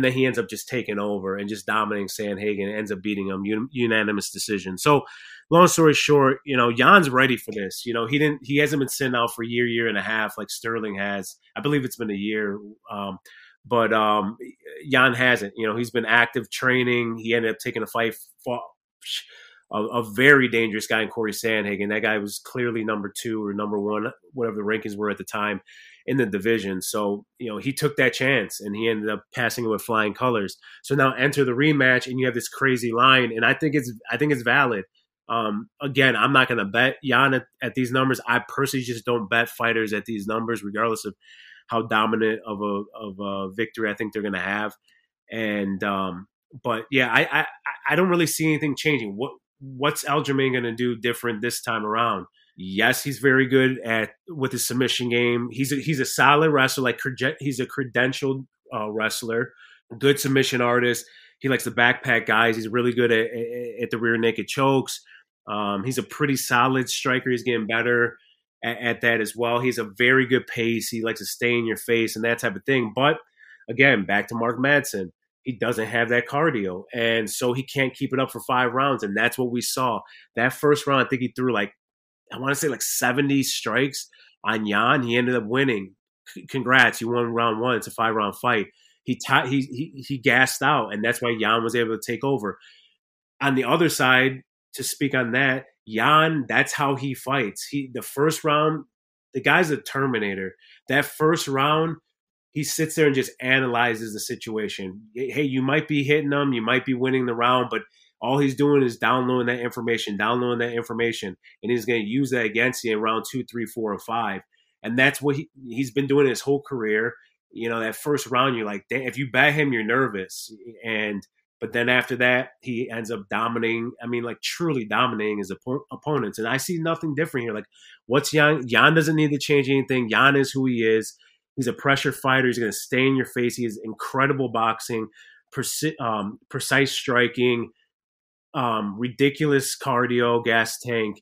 then he ends up just taking over and just dominating Sandhagen and ends up beating him, unanimous decision. So long story short, Jan's ready for this. He hasn't been sitting out for a year and a half like Sterling has. I believe it's been a year. But Yan hasn't. He's been active training. He ended up taking a fight a very dangerous guy in Corey Sandhagen. That guy was clearly number 2 or number 1, whatever the rankings were at the time in the division. So, he took that chance and he ended up passing it with flying colors. So now enter the rematch and you have this crazy line. And I think it's valid. Again, I'm not going to bet Yan at these numbers. I personally just don't bet fighters at these numbers, regardless of how dominant of a victory I think they're going to have. And, but yeah, I don't really see anything changing. What's Aljamain going to do different this time around? Yes, he's very good with his submission game. He's a solid wrestler. He's a credentialed wrestler, good submission artist. He likes to backpack guys. He's really good at the rear naked chokes. He's a pretty solid striker. He's getting better at that as well. He's a very good pace. He likes to stay in your face and that type of thing. But again, back to Marco Madsen. He doesn't have that cardio, and so he can't keep it up for 5 rounds, and that's what we saw. That first round, I think he threw 70 strikes on Yan. He ended up winning. Congrats, you won round 1. It's a 5-round fight. He gassed out, and that's why Yan was able to take over. On the other side, to speak on that, Yan, that's how he fights. The first round, the guy's a Terminator. That first round, he sits there and just analyzes the situation. Hey, you might be hitting them, you might be winning the round, but all he's doing is downloading that information, and he's going to use that against you in round 2, 3, 4, and 5. And that's what he's been doing his whole career. That first round, you're like, if you bat him, you're nervous. But then after that, he ends up dominating. I mean, truly dominating his opponents. And I see nothing different here. What's Yan? Yan doesn't need to change anything. Yan is who he is. He's a pressure fighter. He's going to stay in your face. He has incredible boxing, precise striking, ridiculous cardio, gas tank,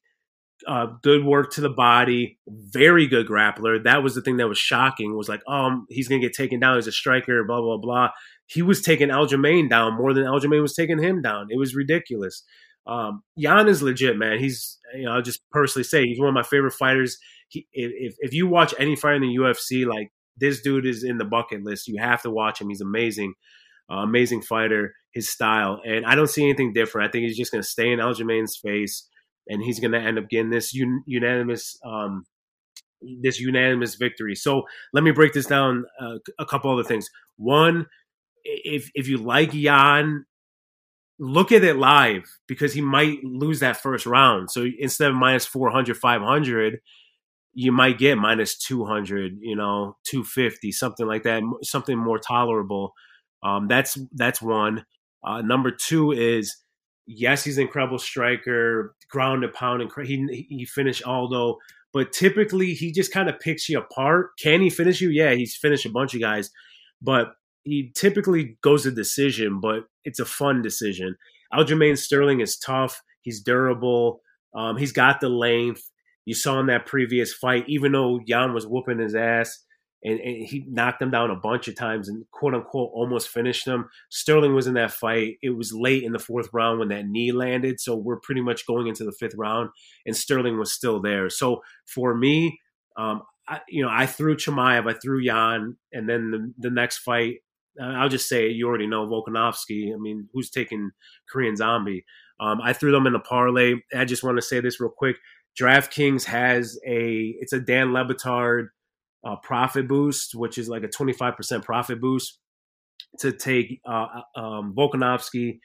good work to the body, very good grappler. That was the thing that was shocking, was like, he's going to get taken down. He's a striker, blah, blah, blah. He was taking Aljamain down more than Aljamain was taking him down. It was ridiculous. Yan is legit, man. He's, I'll just personally say he's one of my favorite fighters. If you watch any fight in the UFC, like, this dude is in the bucket list. You have to watch him. He's amazing, amazing fighter, his style. And I don't see anything different. I think he's just going to stay in Aljamain's face, and he's going to end up getting this unanimous victory. So let me break this down a couple other things. One, if you like Yan, look at it live, because he might lose that first round. So instead of minus 400, 500, you might get minus 200, 250, something like that, something more tolerable. That's one. Number two is, yes, he's an incredible striker, ground and pound. He finished Aldo, but typically he just kind of picks you apart. Can he finish you? Yeah, he's finished a bunch of guys, but he typically goes to decision, but it's a fun decision. Aljamain Sterling is tough. He's durable. He's got the length. You saw in that previous fight, even though Yan was whooping his ass and he knocked him down a bunch of times and, quote unquote, almost finished him, Sterling was in that fight. It was late in the fourth round when that knee landed. So we're pretty much going into the fifth round, and Sterling was still there. So for me, I threw Chimaev, I threw Yan, and then the next fight, I'll just say, you already know, Volkanovski. I mean, who's taking Korean Zombie? I threw them in a parlay. I just want to say this real quick. DraftKings has it's a Dan Lebatard profit boost, which is like a 25% profit boost to take Volkanovski,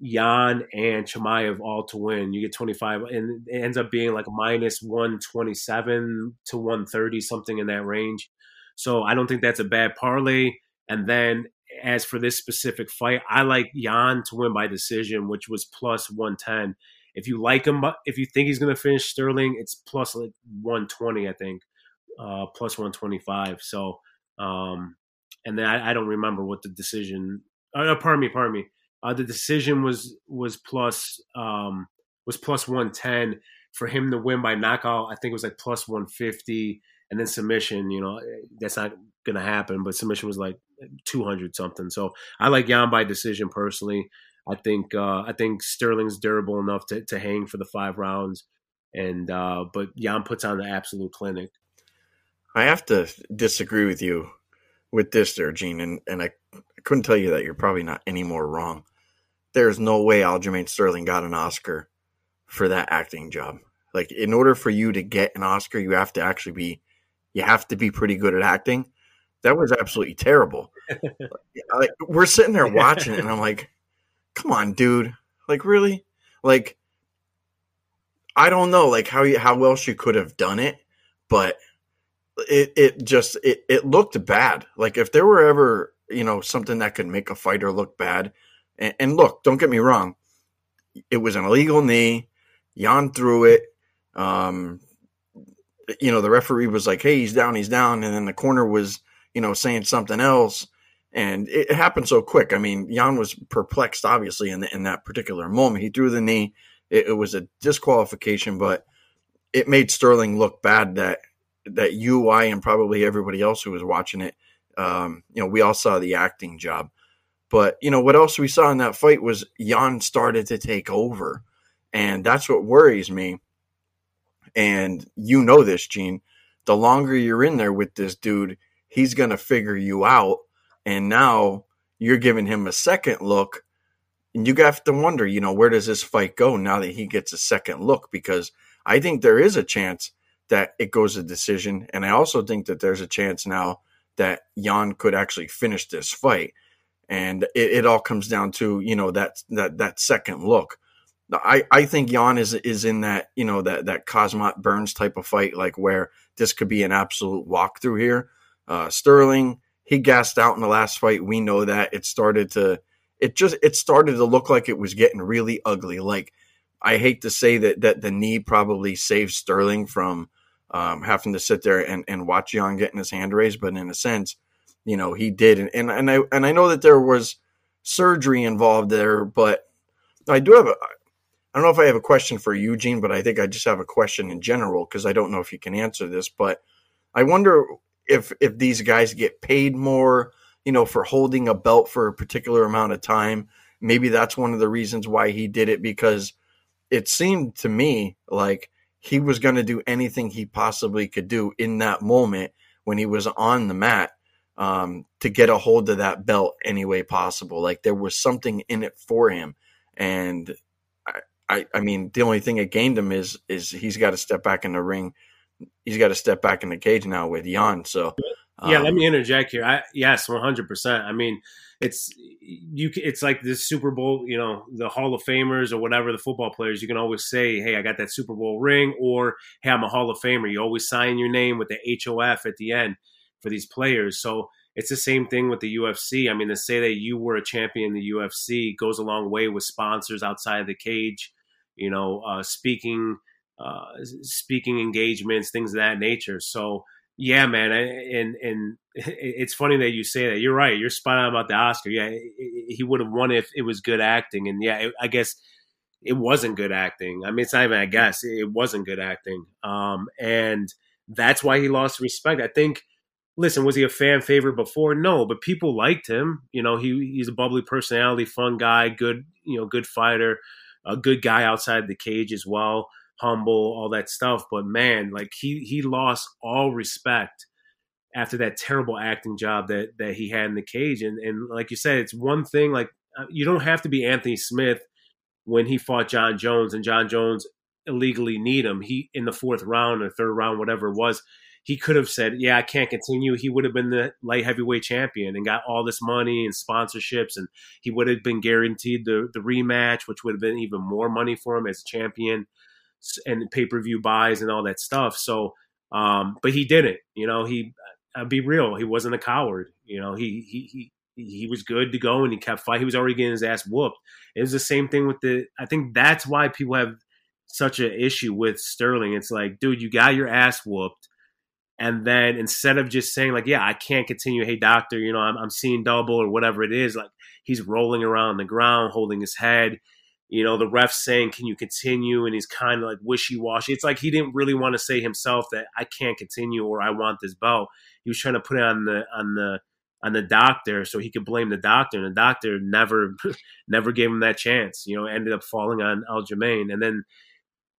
Yan, and Chimaev all to win. You get 25, and it ends up being like minus 127 to 130, something in that range. So I don't think that's a bad parlay. And then as for this specific fight, I like Yan to win by decision, which was plus 110. If you like him, if you think he's going to finish Sterling, it's plus like 120, I think, plus 125. So, and then I don't remember what the decision. Pardon me. The decision was plus 110 for him to win by knockout. I think it was like plus 150, and then submission. That's not going to happen. But submission was like 200 something. So I like Yan by decision personally. I think Sterling's durable enough to hang for the 5 rounds, but Yan puts on the absolute clinic. I have to disagree with you with this there, Gene, and I couldn't tell you that you're probably not any more wrong. There's no way Aljamain Sterling got an Oscar for that acting job. Like, in order for you to get an Oscar, you have to be pretty good at acting. That was absolutely terrible. Like, we're sitting there watching it, and I'm like, come on, dude. Like, really? Like, I don't know, like, how else you could have done it, but it just looked bad. Like, if there were ever, something that could make a fighter look bad, and look, don't get me wrong, it was an illegal knee. Yan threw it. The referee was like, hey, he's down. And then the corner was, saying something else. And it happened so quick. I mean, Yan was perplexed, obviously, in that particular moment. He threw the knee. It was a disqualification, but it made Sterling look bad that you, I, and probably everybody else who was watching it, we all saw the acting job. But, what else we saw in that fight was Yan started to take over. And that's what worries me. And this, Gene, the longer you're in there with this dude, he's going to figure you out. And now you're giving him a second look, and you have to wonder, where does this fight go now that he gets a second look? Because I think there is a chance that it goes to decision, and I also think that there's a chance now that Yan could actually finish this fight. And it all comes down to, that second look. I think Yan is in that, that Khamzat Burns type of fight, like where this could be an absolute walkthrough here. Sterling, he gassed out in the last fight. We know that. It started to look like it was getting really ugly. Like, I hate to say that the knee probably saved Sterling from having to sit there and watch Yan getting his hand raised, but in a sense, he did. And I know that there was surgery involved there, but I do have a – I don't know if I have a question for you, Gene, but I think I just have a question in general because I don't know if you can answer this. But I wonder if these guys get paid more, you know, for holding a belt for a particular amount of time. Maybe that's one of the reasons why he did it, because it seemed to me like he was going to do anything he possibly could do in that moment when he was on the mat to get a hold of that belt any way possible. Like there was something in it for him. And I mean, the only thing it gained him is he's got to step back in the ring. He's got to step back in the cage now with Yan. So yeah, let me interject here. Yes, 100%. I mean, it's like this Super Bowl, you know, the Hall of Famers or whatever, the football players, you can always say, hey, I got that Super Bowl ring, or hey, I'm a Hall of Famer. You always sign your name with the HOF at the end for these players. So it's the same thing with the UFC. I mean, to say that you were a champion in the UFC goes a long way with sponsors outside of the cage, you know, speaking engagements, things of that nature. So yeah, man, and it's funny that you say that. You're right. You're spot on about the Oscar. Yeah, he would have won if it was good acting. And yeah, I guess it wasn't good acting. I mean, it's not even I guess. It wasn't good acting. And that's why he lost respect. I think, listen, was he a fan favorite before? No, but people liked him. You know, he's a bubbly personality, fun guy, good, you know, good fighter, a good guy outside the cage as well. Humble, all that stuff. But man, like he lost all respect after that terrible acting job that he had in the cage. And like you said, it's one thing, like you don't have to be Anthony Smith when he fought John Jones and John Jones illegally kneed him. He, in the fourth round or third round, whatever it was, he could have said, yeah, I can't continue. He would have been the light heavyweight champion and got all this money and sponsorships. And he would have been guaranteed the rematch, which would have been even more money for him as champion, and pay-per-view buys and all that stuff. So, but he didn't, you know, I'll be real. He wasn't a coward. You know, he was good to go and he kept fighting. He was already getting his ass whooped. It was the same thing with I think that's why people have such an issue with Sterling. It's like, dude, you got your ass whooped. And then instead of just saying like, yeah, I can't continue. Hey doctor, you know, I'm seeing double or whatever it is. Like he's rolling around the ground, holding his head. You know, the ref saying, can you continue? And he's kind of like wishy-washy. It's like he didn't really want to say himself that I can't continue or I want this belt. He was trying to put it on the doctor so he could blame the doctor. And the doctor never gave him that chance, you know, ended up falling on Aljamain. And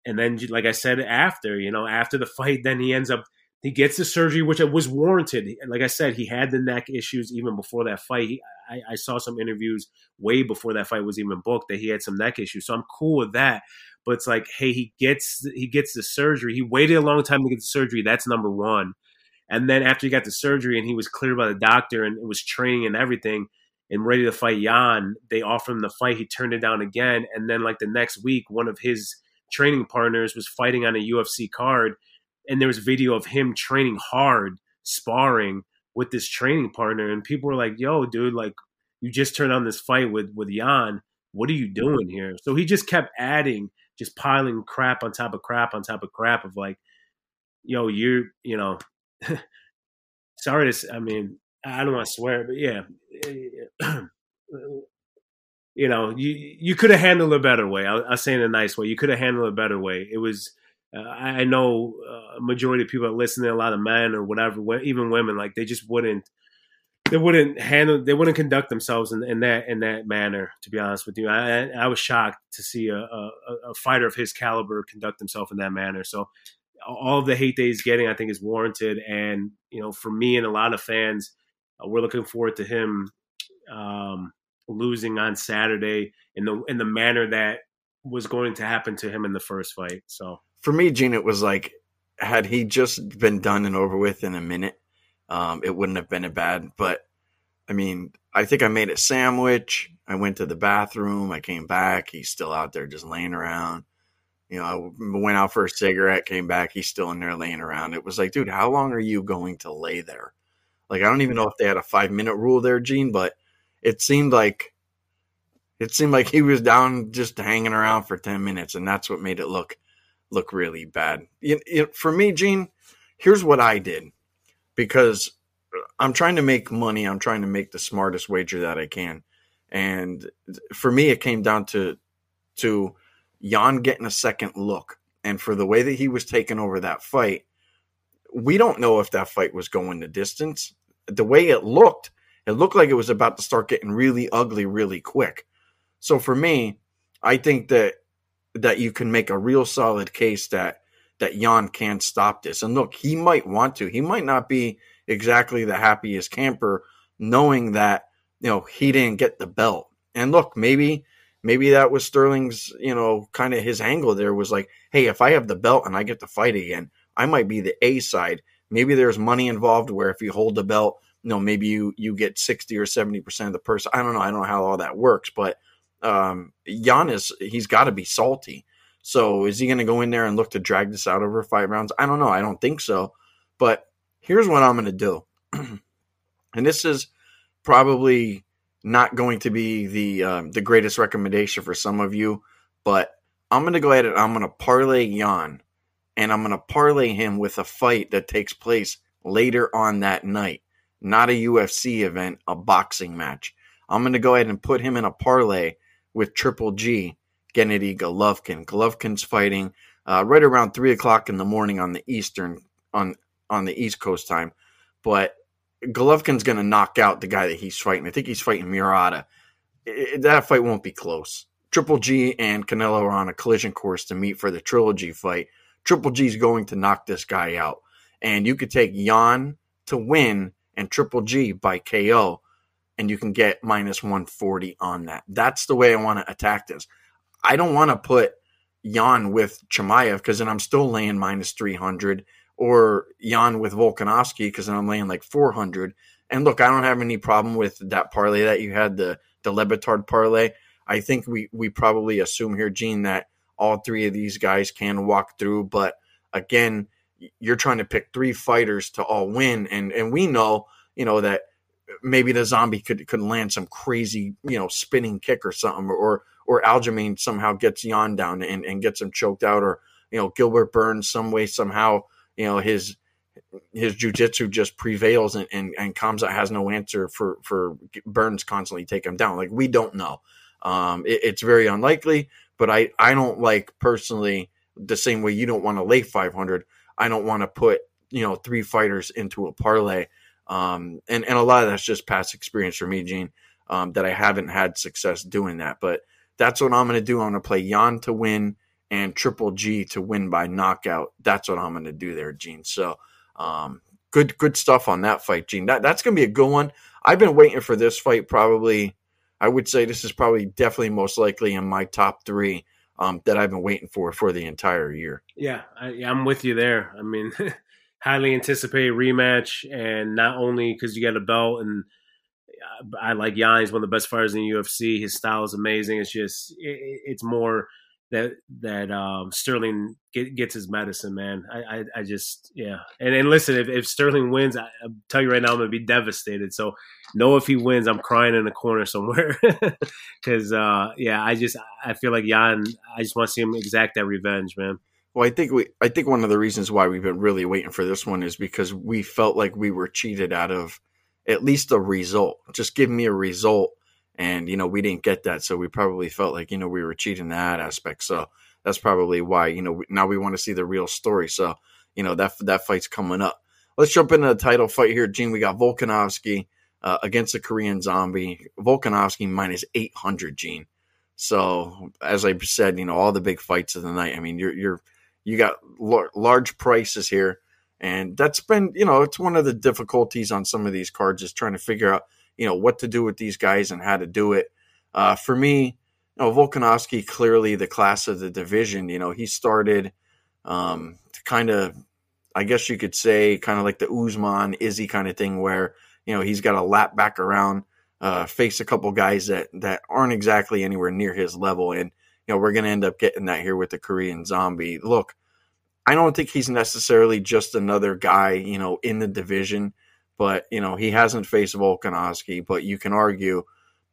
then, like I said, after the fight, then he gets the surgery, which was warranted. Like I said, he had the neck issues even before that fight. I saw some interviews way before that fight was even booked that he had some neck issues. So I'm cool with that. But it's like, hey, he gets the surgery. He waited a long time to get the surgery. That's number one. And then after he got the surgery and he was cleared by the doctor and was training and everything and ready to fight Yan, they offered him the fight. He turned it down again. And then like the next week, one of his training partners was fighting on a UFC card. And there was video of him training hard, sparring with this training partner. And people were like, yo, dude, like you just turned on this fight with Yan. What are you doing here? So he just kept adding, just piling crap on top of crap on top of crap of like, yo, you're, you know, sorry. I mean, I don't want to swear, but yeah. You know, you could have handled it a better way. I'll say it in a nice way. You could have handled it a better way. It was, I know a majority of people are listening, a lot of men or whatever, even women, like they just wouldn't conduct themselves in that manner, to be honest with you. I was shocked to see a fighter of his caliber conduct himself in that manner. So all of the hate that he's getting, I think, is warranted. And, you know, for me and a lot of fans, we're looking forward to him losing on Saturday in the manner that was going to happen to him in the first fight. So for me, Gene, it was like, had he just been done and over with in a minute, it wouldn't have been a bad. But, I mean, I think I made a sandwich. I went to the bathroom. I came back. He's still out there just laying around. You know, I went out for a cigarette, came back. He's still in there laying around. It was like, dude, how long are you going to lay there? Like, I don't even know if they had a 5-minute rule there, Gene, but it seemed like he was down just hanging around for 10 minutes, and that's what made it look really bad. For me, Gene, here's what I did, because I'm trying to make money. I'm trying to make the smartest wager that I can. And for me, it came down to to Yan getting a second look. And for the way that he was taking over that fight, we don't know if that fight was going the distance. The way it looked like it was about to start getting really ugly really quick. So for me, I think that you can make a real solid case that Yan can stop this. And look, he might want to. He might not be exactly the happiest camper knowing that, he didn't get the belt. And look, maybe that was Sterling's, kind of his angle there was like, hey, if I have the belt and I get to fight again, I might be the A side. Maybe there's money involved where if you hold the belt, maybe you get 60 or 70% of the purse. I don't know. I don't know how all that works, but Yan he's got to be salty. So is he going to go in there and look to drag this out over 5 rounds? I don't know. I don't think so. But here's what I'm going to do. And this is probably not going to be the greatest recommendation for some of you, but I'm going to go ahead and I'm going to parlay Yan, and I'm going to parlay him with a fight that takes place later on that night, not a UFC event, a boxing match. I'm going to go ahead and put him in a parlay with Triple G, Gennady Golovkin. Golovkin's fighting right around 3 o'clock in the morning on the East Coast time, but Golovkin's going to knock out the guy that he's fighting. I think he's fighting Murata. That fight won't be close. Triple G and Canelo are on a collision course to meet for the trilogy fight. Triple G's going to knock this guy out, and you could take Yan to win and Triple G by KO, and you can get minus 140 on that. That's the way I want to attack this. I don't want to put Yan with Chimaev because then I'm still laying minus 300, or Yan with Volkanovski because then I'm laying like 400. And look, I don't have any problem with that parlay that you had, the Le Batard parlay. I think we probably assume here, Gene, that all three of these guys can walk through. But again, you're trying to pick three fighters to all win. And we know, that maybe the Zombie could land some crazy, spinning kick or something, or Aljamain somehow gets Yan down and gets him choked out, or, Gilbert Burns some way, somehow, his jiu-jitsu just prevails and Khamzat has no answer for Burns constantly take him down. Like, we don't know. It's very unlikely, but I don't like personally the same way you don't want to lay 500. I don't want to put, three fighters into a parlay. And a lot of that's just past experience for me, Gene, that I haven't had success doing that. But that's what I'm going to do. I'm going to play Yan to win and Triple G to win by knockout. That's what I'm going to do there, Gene. So good stuff on that fight, Gene. That's going to be a good one. I've been waiting for this fight probably. I would say this is probably definitely most likely in my top three that I've been waiting for the entire year. Yeah, I'm with you there. I mean, highly anticipated rematch, and not only because you got a belt, and I like Yan. He's one of the best fighters in the UFC. His style is amazing. It's just it's more that Sterling gets his medicine, man. I just, yeah. And listen, if Sterling wins, I'll tell you right now, I'm going to be devastated. So know if he wins, I'm crying in a corner somewhere. Because, I feel like Yan, I just want to see him exact that revenge, man. Well, I think one of the reasons why we've been really waiting for this one is because we felt like we were cheated out of at least a result. Just give me a result. And, we didn't get that. So we probably felt like, we were cheating that aspect. So that's probably why, now we want to see the real story. So, that fight's coming up. Let's jump into the title fight here, Gene. We got Volkanovski against the Korean Zombie. Volkanovski minus 800, Gene. So as I said, all the big fights of the night. I mean, you got large prices here. And that's been, it's one of the difficulties on some of these cards is trying to figure out, what to do with these guys and how to do it. For me, Volkanovski, clearly the class of the division. He started kind of, I guess you could say, kind of like the Usman, Izzy kind of thing where, he's got to lap back around, face a couple guys that aren't exactly anywhere near his level. And, we're going to end up getting that here with the Korean Zombie. Look, I don't think he's necessarily just another guy, in the division. But, he hasn't faced Volkanovski, but you can argue,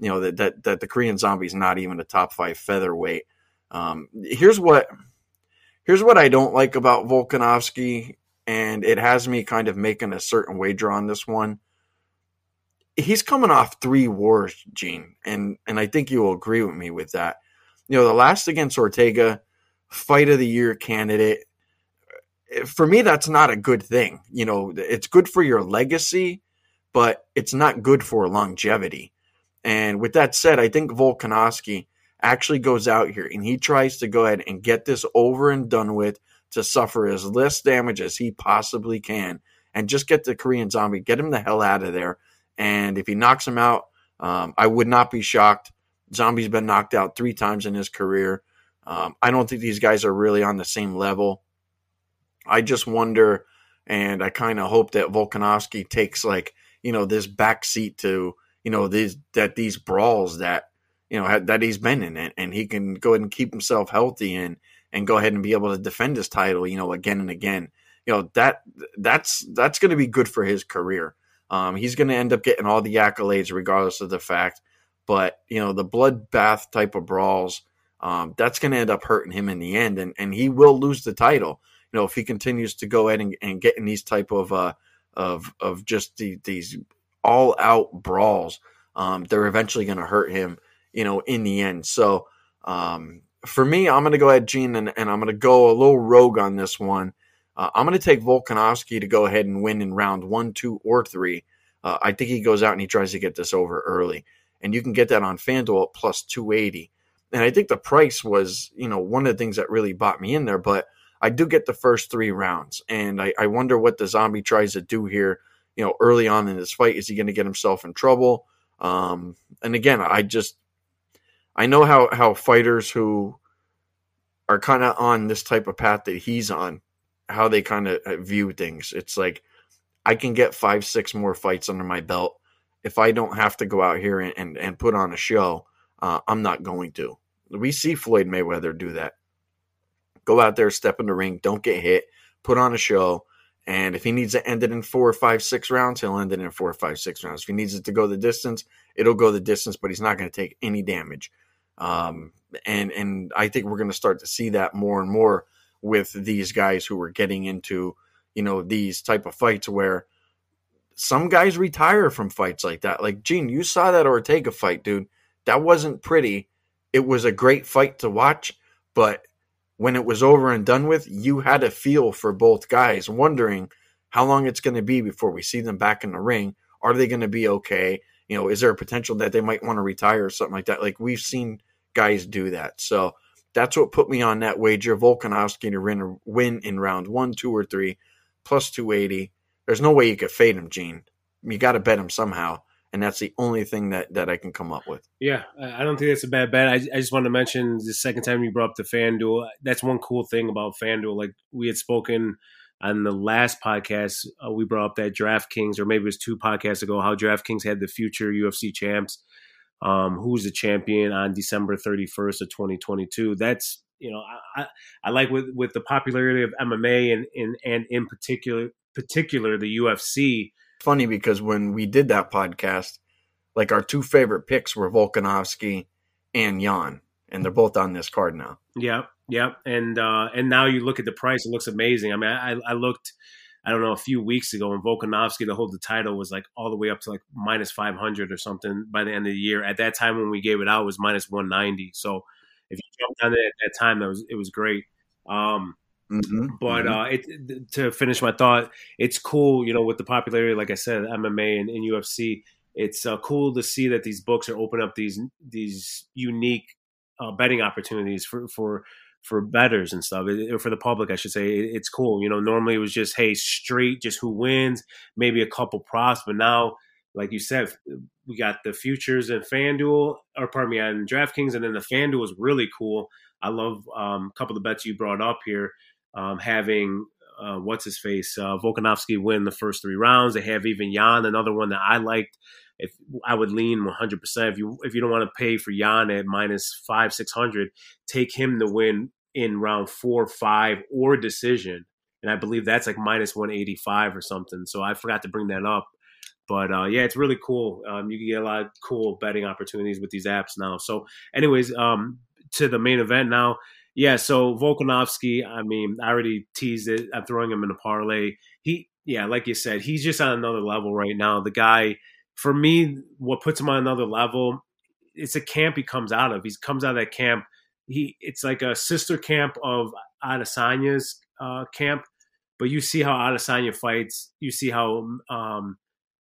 that the Korean Zombie is not even a top 5 featherweight. Here's what I don't like about Volkanovski, and it has me kind of making a certain wager on this one. He's coming off 3 wars, Gene, and I think you will agree with me with that. you know, the last against Ortega, fight of the year candidate. For me, that's not a good thing. You know, it's good for your legacy, but it's not good for longevity. And with that said, I think Volkanovski actually goes out here and he tries to go ahead and get this over and done with to suffer as less damage as he possibly can and just get the Korean Zombie, get him the hell out of there. And if he knocks him out, I would not be shocked. Zombie's been knocked out 3 times in his career. I don't think these guys are really on the same level. I just wonder, and I kind of hope that Volkanovski takes, like, you know, this backseat to, you know, these brawls that, you know, that he's been in, and he can go ahead and keep himself healthy and go ahead and be able to defend his title, you know, again and again. You know, that's going to be good for his career. He's going to end up getting all the accolades regardless of the fact, but, you know, the bloodbath type of brawls, that's going to end up hurting him in the end, and he will lose the title. You know, if he continues to go ahead and get in these type of just these all out brawls, they're eventually going to hurt him, you know, in the end. So for me, I'm going to go ahead, Gene, and I'm going to go a little rogue on this one. I'm going to take Volkanovski to go ahead and win in round 1, 2, or 3. I think he goes out and he tries to get this over early, and you can get that on FanDuel at +280. And I think the price was, you know, one of the things that really bought me in there, but I do get the first 3 rounds, and I wonder what the Zombie tries to do here, you know, early on in this fight. Is he going to get himself in trouble? And again, I know how fighters who are kind of on this type of path that he's on, how they kind of view things. It's like, I can get 5, 6 more fights under my belt. If I don't have to go out here and put on a show, I'm not going to. We see Floyd Mayweather do that. Go out there, step in the ring, don't get hit, put on a show, and if he needs to end it in 4, 5, 6 rounds, he'll end it in 4, 5, 6 rounds. If he needs it to go the distance, it'll go the distance, but he's not going to take any damage. And I think we're going to start to see that more and more with these guys who are getting into, you know, these type of fights where some guys retire from fights like that. Like, Gene, you saw that Ortega fight, dude. That wasn't pretty. It was a great fight to watch, but when it was over and done with, you had a feel for both guys, wondering how long it's going to be before we see them back in the ring. Are they going to be okay? You know, is there a potential that they might want to retire or something like that? Like, we've seen guys do that. So that's what put me on that wager. Volkanovski to win in round 1, 2, or 3, +280. There's no way you could fade him, Gene. You got to bet him somehow. And that's the only thing that I can come up with. Yeah, I don't think that's a bad bet. I just wanted to mention the second time you brought up the FanDuel. That's one cool thing about FanDuel. Like, we had spoken on the last podcast, we brought up that DraftKings, or maybe it was 2 podcasts ago, how DraftKings had the future UFC champs, who's the champion on December 31st of 2022. That's, you know, I like with the popularity of MMA and in particular the UFC. Funny, because when we did that podcast, like, our 2 favorite picks were Volkanovski and Yan, and they're both on this card now. Yep. And now you look at the price, it looks amazing. I mean, I looked, I don't know, a few weeks ago, and Volkanovski to hold the title was like all the way up to like -500 or something by the end of the year. At that time when we gave it out, it was -190. So if you jumped on it at that time, it was great. But to finish my thought, it's cool, you know, with the popularity, like I said, MMA and UFC, it's cool to see that these books are opening up these unique betting opportunities for bettors and stuff, or for the public, I should say. It's cool. You know, normally it was just, hey, straight, just who wins, maybe a couple props. But now, like you said, we got the futures and FanDuel, on DraftKings, and then the FanDuel is really cool. I love a couple of the bets you brought up here. Having Volkanovski win the first 3 rounds. They have even Yan, another one that I liked. If I would lean 100%, if you don't want to pay for Yan at -500, -600, take him to win in round 4, 5, or decision. And I believe that's like -185 or something. So I forgot to bring that up, but yeah, it's really cool. You can get a lot of cool betting opportunities with these apps now. So, anyways, to the main event now. Yeah, so Volkanovski, I mean, I already teased it. I'm throwing him in a parlay. Like you said, he's just on another level right now. The guy, for me, what puts him on another level, it's a camp he comes out of. He comes out of that camp It's like a sister camp of Adesanya's camp, but you see how Adesanya fights. You see how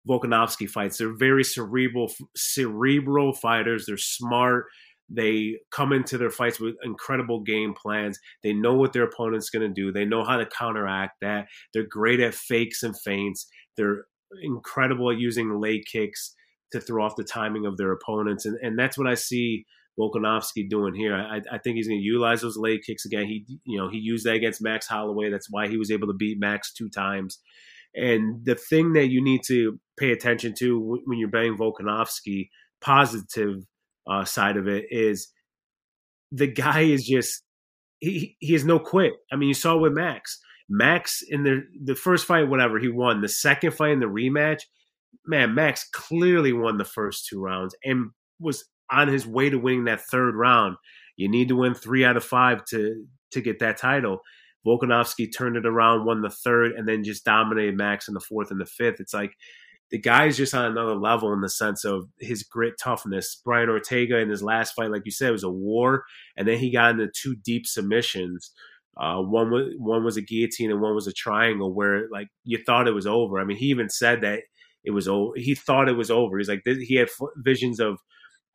Volkanovski fights. They're very cerebral fighters. They're smart. They come into their fights with incredible game plans. They know what their opponent's going to do. They know how to counteract that. They're great at fakes and feints. They're incredible at using leg kicks to throw off the timing of their opponents. And that's what I see Volkanovski doing here. I think he's going to utilize those leg kicks again. He used that against Max Holloway. That's why he was able to beat Max 2 times. And the thing that you need to pay attention to when you're betting Volkanovski, positive side of it, is the guy is just he has no quit. I mean, you saw with Max in the first fight, whatever, he won. The second fight in the rematch, man, Max clearly won the first 2 rounds and was on his way to winning that 3rd round. You need to win 3 out of 5 to get that title. Volkanovski turned it around, won the 3rd, and then just dominated Max in the 4th and the 5th. It's like the guy's just on another level in the sense of his grit, toughness. Brian Ortega in his last fight, like you said, was a war, and then he got into 2 deep submissions. One was a guillotine and one was a triangle, where like you thought it was over. I mean, he even said that it was over. He thought it was over. He's like, he had visions of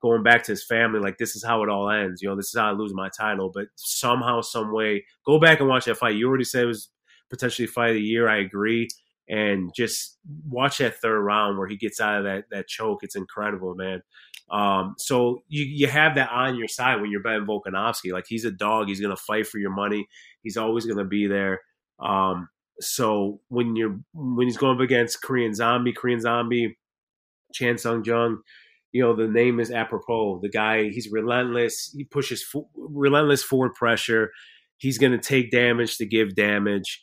going back to his family, like, this is how it all ends. You know, this is how I lose my title. But somehow, some way, go back and watch that fight. You already said it was potentially fight of the year. I agree. And just watch that 3rd round where he gets out of that choke. It's incredible, man. So you have that on your side when you're betting Volkanovski. Like, he's a dog. He's going to fight for your money. He's always going to be there. So when he's going up against Korean Zombie, Chan Sung Jung, you know, the name is apropos. The guy, he's relentless. He pushes relentless forward pressure. He's going to take damage to give damage.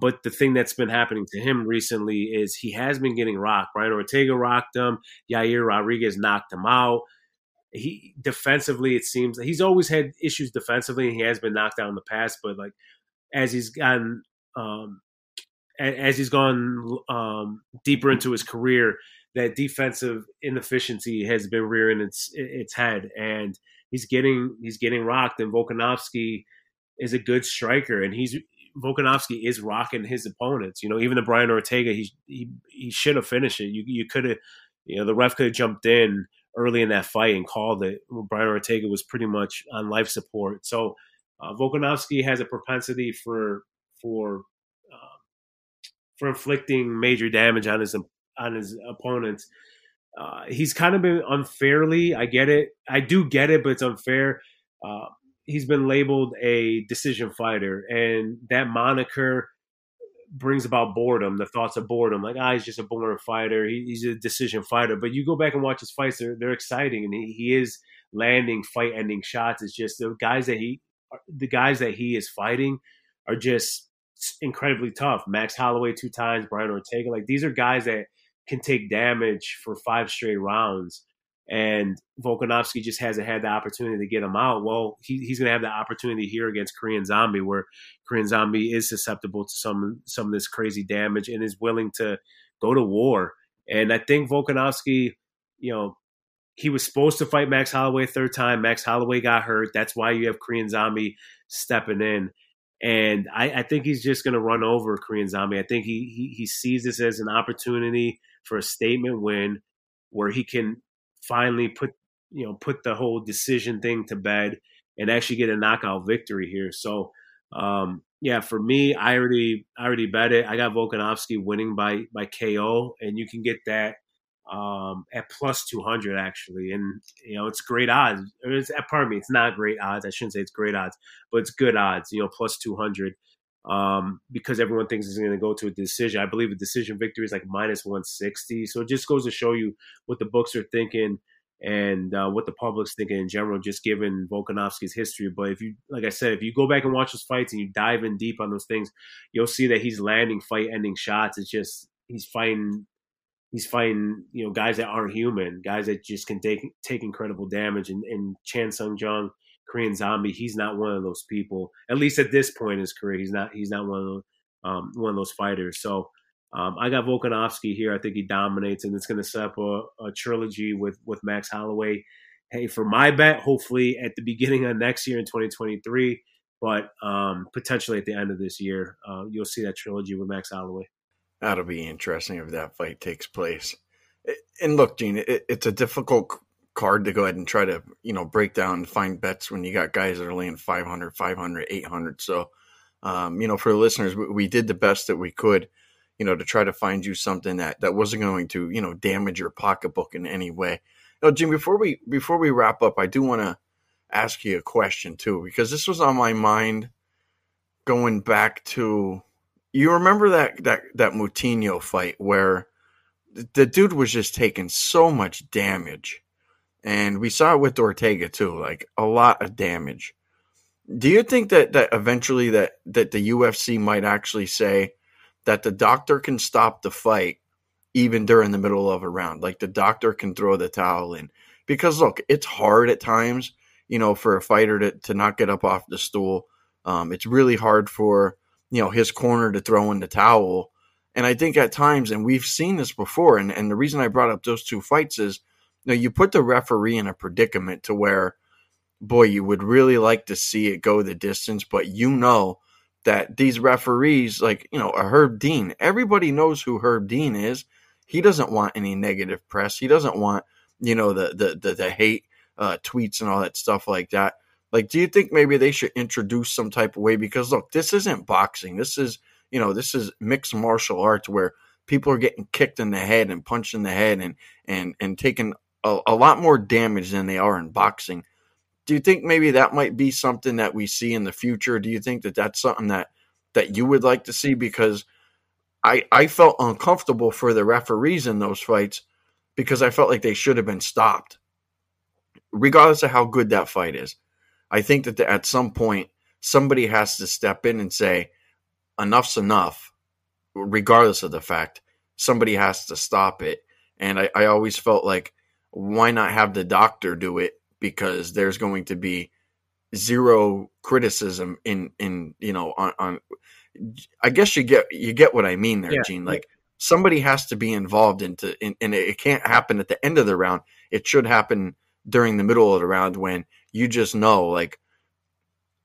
But the thing that's been happening to him recently is he has been getting rocked. Brian Ortega rocked him. Yair Rodriguez knocked him out. He defensively, it seems he's always had issues defensively, and he has been knocked out in the past. But like as he's gotten, deeper into his career, that defensive inefficiency has been rearing its head, and he's getting rocked. And Volkanovski is a good striker, and Volkanovski is rocking his opponents. You know, even the Brian Ortega, he should have finished it. You could have, you know, the ref could have jumped in early in that fight and called it. Brian Ortega was pretty much on life support. So Volkanovski has a propensity for inflicting major damage on his opponents. He's kind of been unfairly, I get it. I do get it, but it's unfair. He's been labeled a decision fighter, and that moniker brings about boredom, the thoughts of boredom. Like, he's just a boring fighter. He's a decision fighter. But you go back and watch his fights, they're exciting, and he is landing fight-ending shots. It's just the guys that he is fighting are just incredibly tough. Max Holloway 2 times, Brian Ortega. Like, these are guys that can take damage for 5 straight rounds. And Volkanovski just hasn't had the opportunity to get him out. Well, he's going to have the opportunity here against Korean Zombie, where Korean Zombie is susceptible to some of this crazy damage and is willing to go to war. And I think Volkanovski, you know, he was supposed to fight Max Holloway 3rd time. Max Holloway got hurt. That's why you have Korean Zombie stepping in. And I think he's just going to run over Korean Zombie. I think he sees this as an opportunity for a statement win where he can – finally put the whole decision thing to bed and actually get a knockout victory here. So for me, I already bet it. I got Volkanovski winning by KO, and you can get that at +200 actually. And you know, it's great odds. It's not great odds. I shouldn't say it's great odds, but it's good odds, you know, +200. Because everyone thinks it's going to go to a decision. I believe a decision victory is like -160. So it just goes to show you what the books are thinking and what the public's thinking in general, just given Volkanovski's history. But if you, like I said, if you go back and watch his fights and you dive in deep on those things, you'll see that he's landing fight-ending shots. It's just he's fighting, you know, guys that aren't human, guys that just can take incredible damage. And Chan Sung Jung, Korean Zombie, he's not one of those people. At least at this point in his career, he's not one of those fighters. So I got Volkanovski here. I think he dominates, and it's going to set up a trilogy with Max Holloway hey, for my bet, hopefully at the beginning of next year in 2023, but potentially at the end of this year, you'll see that trilogy with Max Holloway. That'll be interesting if that fight takes place. And look, Gene, it's a difficult card to go ahead and try to, you know, break down and find bets when you got guys that are laying 500, 500, 800. So, you know, for the listeners, we did the best that we could, you know, to try to find you something that wasn't going to, you know, damage your pocketbook in any way. Now, Jim, before we wrap up, I do want to ask you a question too, because this was on my mind going back to, you remember that Moutinho fight where the dude was just taking so much damage, and we saw it with Ortega too, like a lot of damage. Do you think that eventually that the UFC might actually say that the doctor can stop the fight even during the middle of a round, like the doctor can throw the towel in? Because look, it's hard at times, you know, for a fighter to not get up off the stool. It's really hard for, you know, his corner to throw in the towel. And I think at times, and we've seen this before, and the reason I brought up those two fights is, you know, you put the referee in a predicament to where, boy, you would really like to see it go the distance, but you know that these referees, like, you know, a Herb Dean, everybody knows who Herb Dean is. He doesn't want any negative press. He doesn't want, you know, the hate tweets and all that stuff like that. Like, do you think maybe they should introduce some type of way? Because look, this isn't boxing. This is mixed martial arts where people are getting kicked in the head and punched in the head and taking a lot more damage than they are in boxing. Do you think maybe that might be something that we see in the future? Do you think that's something that you would like to see? Because I felt uncomfortable for the referees in those fights because I felt like they should have been stopped, regardless of how good that fight is. I think that at some point, somebody has to step in and say, enough's enough, regardless of the fact. Somebody has to stop it. And I always felt like, why not have the doctor do it? Because there's going to be zero criticism in you know, on I guess you get what I mean there, yeah. Gene. Like somebody has to be involved and it can't happen at the end of the round. It should happen during the middle of the round when you just know, like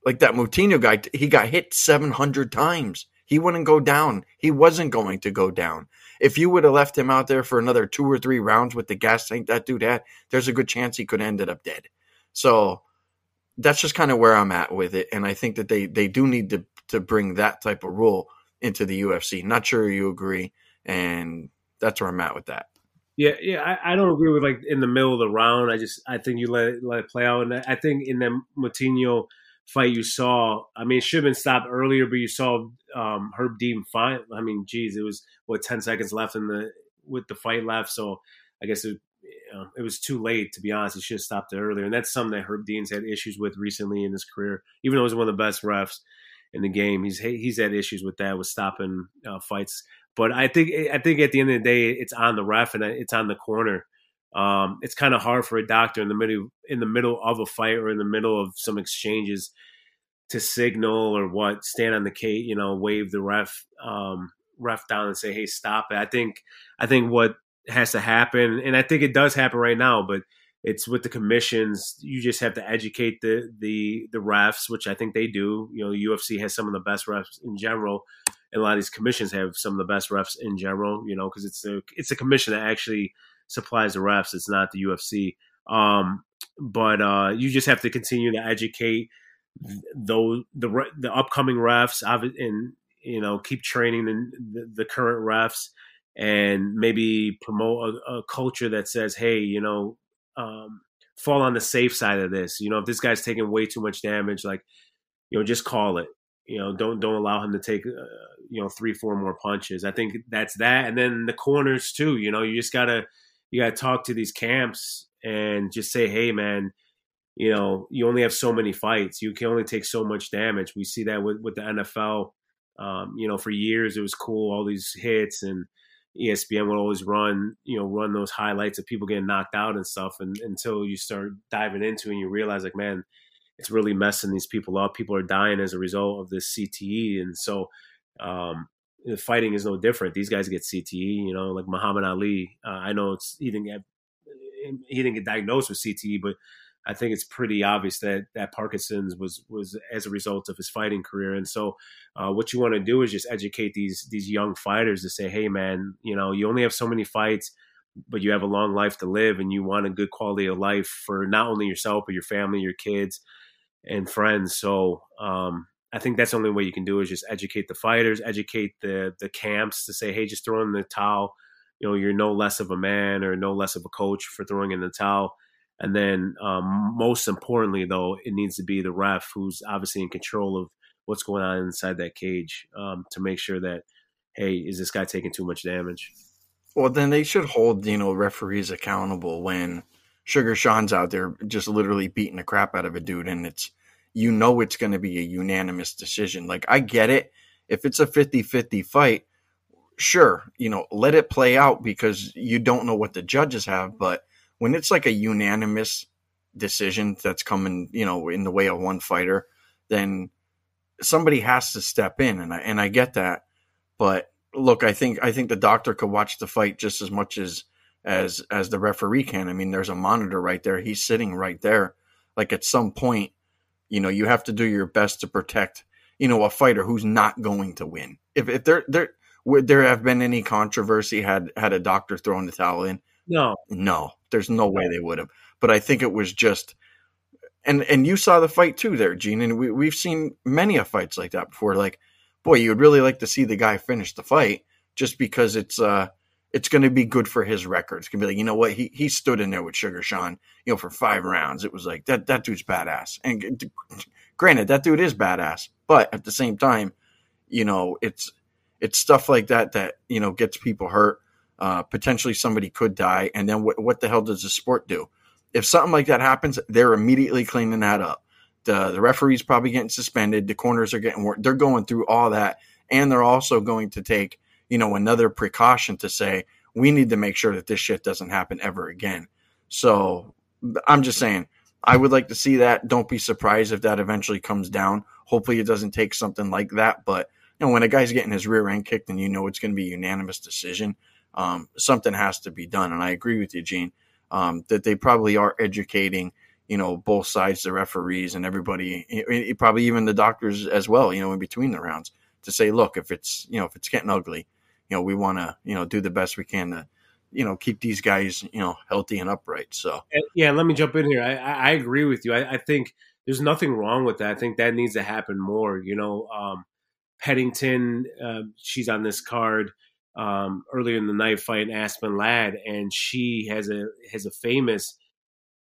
that Moutinho guy, he got hit 700 times. He wouldn't go down. He wasn't going to go down. If you would have left him out there for another 2 or 3 rounds with the gas tank that dude had, there's a good chance he could have ended up dead. So that's just kind of where I'm at with it. And I think that they do need to bring that type of rule into the UFC. Not sure you agree. And that's where I'm at with that. Yeah. I don't agree with like in the middle of the round. I think you let it play out. And I think in the Moutinho fight you saw, I mean, it should have been stopped earlier, but you saw Herb Dean fight. I mean, geez, it was what 10 seconds left with the fight left, so I guess it was too late, to be honest. He should have stopped it earlier, and that's something that Herb Dean's had issues with recently in his career. Even though he's one of the best refs in the game, he's had issues with that, with stopping fights. But I think at the end of the day, it's on the ref and it's on the corner. It's kind of hard for a doctor in the middle of a fight or in the middle of some exchanges to signal or what, stand on the cage, you know, wave the ref down and say, hey, stop it. I think what has to happen, and I think it does happen right now, but it's with the commissions. You just have to educate the refs, which I think they do. You know, UFC has some of the best refs in general, and a lot of these commissions have some of the best refs in general, you know, because it's a commission that actually supplies the refs. It's not the UFC. But you just have to continue to educate those, the upcoming refs, and, you know, keep training the current refs, and maybe promote a culture that says, hey, you know, fall on the safe side of this. You know, if this guy's taking way too much damage, like, you know, just call it. You know, don't allow him to take, you know, 3-4 more punches. I think that's that. And then the corners too, you know, you got to talk to these camps and just say, hey, man, you know, you only have so many fights. You can only take so much damage. We see that with the NFL. You know, for years it was cool, all these hits, and ESPN would always run those highlights of people getting knocked out and stuff. And until you start diving into it and you realize, like, man, it's really messing these people up. People are dying as a result of this CTE. And so the fighting is no different. These guys get CTE, you know, like Muhammad Ali. I know it's eating at he didn't get diagnosed with CTE, but I think it's pretty obvious that Parkinson's was as a result of his fighting career. And so what you want to do is just educate these young fighters to say, hey, man, you know, you only have so many fights, but you have a long life to live, and you want a good quality of life for not only yourself, but your family, your kids and friends. So I think that's the only way you can do is just educate the fighters, educate the camps to say, hey, just throw in the towel. You know, you're no less of a man or no less of a coach for throwing in the towel. And then most importantly, though, it needs to be the ref who's obviously in control of what's going on inside that cage to make sure that, hey, is this guy taking too much damage? Well, then they should hold, you know, referees accountable when Sugar Sean's out there just literally beating the crap out of a dude. And it's, you know, it's going to be a unanimous decision. Like, I get it. If it's a 50-50 fight, sure, you know, let it play out because you don't know what the judges have. But when it's like a unanimous decision that's coming, you know, in the way of one fighter, then somebody has to step in. And I get that. But look, I think the doctor could watch the fight just as much as the referee can. I mean, there's a monitor right there. He's sitting right there. Like, at some point, you know, you have to do your best to protect, you know, a fighter who's not going to win. If there have been any controversy had a doctor thrown the towel in? No, there's no way they would have. But I think it was just, and you saw the fight too there, Gene, and we've seen many of fights like that before. Like, boy, you would really like to see the guy finish the fight just because it's going to be good for his record. It's going to be like, you know what, he stood in there with Sugar Sean, you know, for 5 rounds. It was like, that dude's badass. And granted, that dude is badass, but at the same time, you know, it's stuff like that, you know, gets people hurt. Potentially somebody could die. And then what the hell does the sport do? If something like that happens, they're immediately cleaning that up. The referee's probably getting suspended. The corners are getting worked. They're going through all that. And they're also going to take, you know, another precaution to say, we need to make sure that this shit doesn't happen ever again. So I'm just saying, I would like to see that. Don't be surprised if that eventually comes down. Hopefully it doesn't take something like that. But you know, when a guy's getting his rear end kicked and you know it's going to be a unanimous decision, something has to be done. And I agree with you, Gene, that they probably are educating, you know, both sides, the referees and everybody, probably even the doctors as well, you know, in between the rounds to say, look, if it's getting ugly, you know, we want to, you know, do the best we can to, you know, keep these guys, you know, healthy and upright. So, yeah, let me jump in here. I agree with you. I think there's nothing wrong with that. I think that needs to happen more, you know. Pettington, she's on this card. Earlier in the night fighting Aspen Ladd, and she has a famous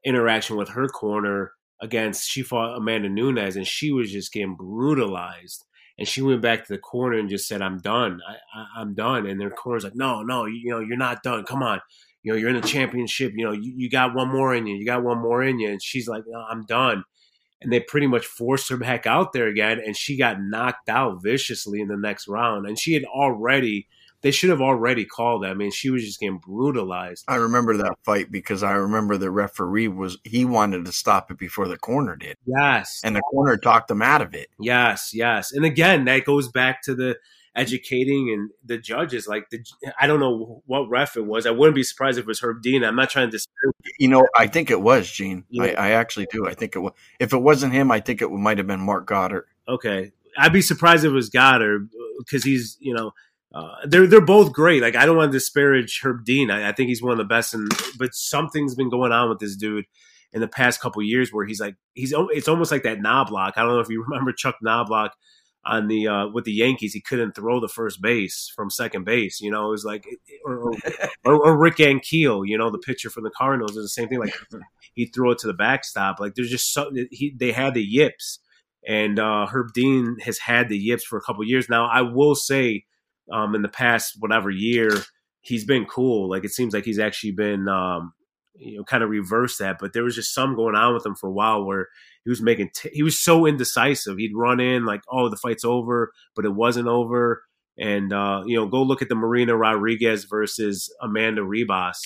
interaction with her corner against, she fought Amanda Nunes, and she was just getting brutalized. And she went back to the corner and just said, I'm done. I'm done. And their corner's like, no, you know, you're not done. Come on. You know, you're in a championship. You know, you got one more in you. You got one more in you. And she's like, no, I'm done. And they pretty much forced her back out there again, and she got knocked out viciously in the next round. And she had already... They should have already called that. I mean, she was just getting brutalized. I remember that fight because I remember the referee he wanted to stop it before the corner did. Yes. And the corner talked him out of it. Yes. And again, that goes back to the educating and the judges. Like, I don't know what ref it was. I wouldn't be surprised if it was Herb Dean. I'm not trying to disparage. You know, I think it was, Gene. Yeah. I actually do. I think it was. If it wasn't him, I think it might have been Mark Goddard. Okay. I'd be surprised if it was Goddard because he's, you know, they're both great. Like, I don't want to disparage Herb Dean. I think he's one of the best. But something's been going on with this dude in the past couple of years where it's almost like that Knobloch. I don't know if you remember Chuck Knobloch on the with the Yankees. He couldn't throw the first base from second base. You know, it was like or Rick Ankiel. You know, the pitcher from the Cardinals is the same thing. Like, he threw it to the backstop. Like, there's just they had the yips, and Herb Dean has had the yips for a couple of years now. I will say. In the past, whatever year, he's been cool. Like, it seems like he's actually been, you know, kind of reversed that. But there was just some going on with him for a while where he was making, he was so indecisive. He'd run in like, oh, the fight's over, but it wasn't over. And, you know, go look at the Marina Rodriguez versus Amanda Ribas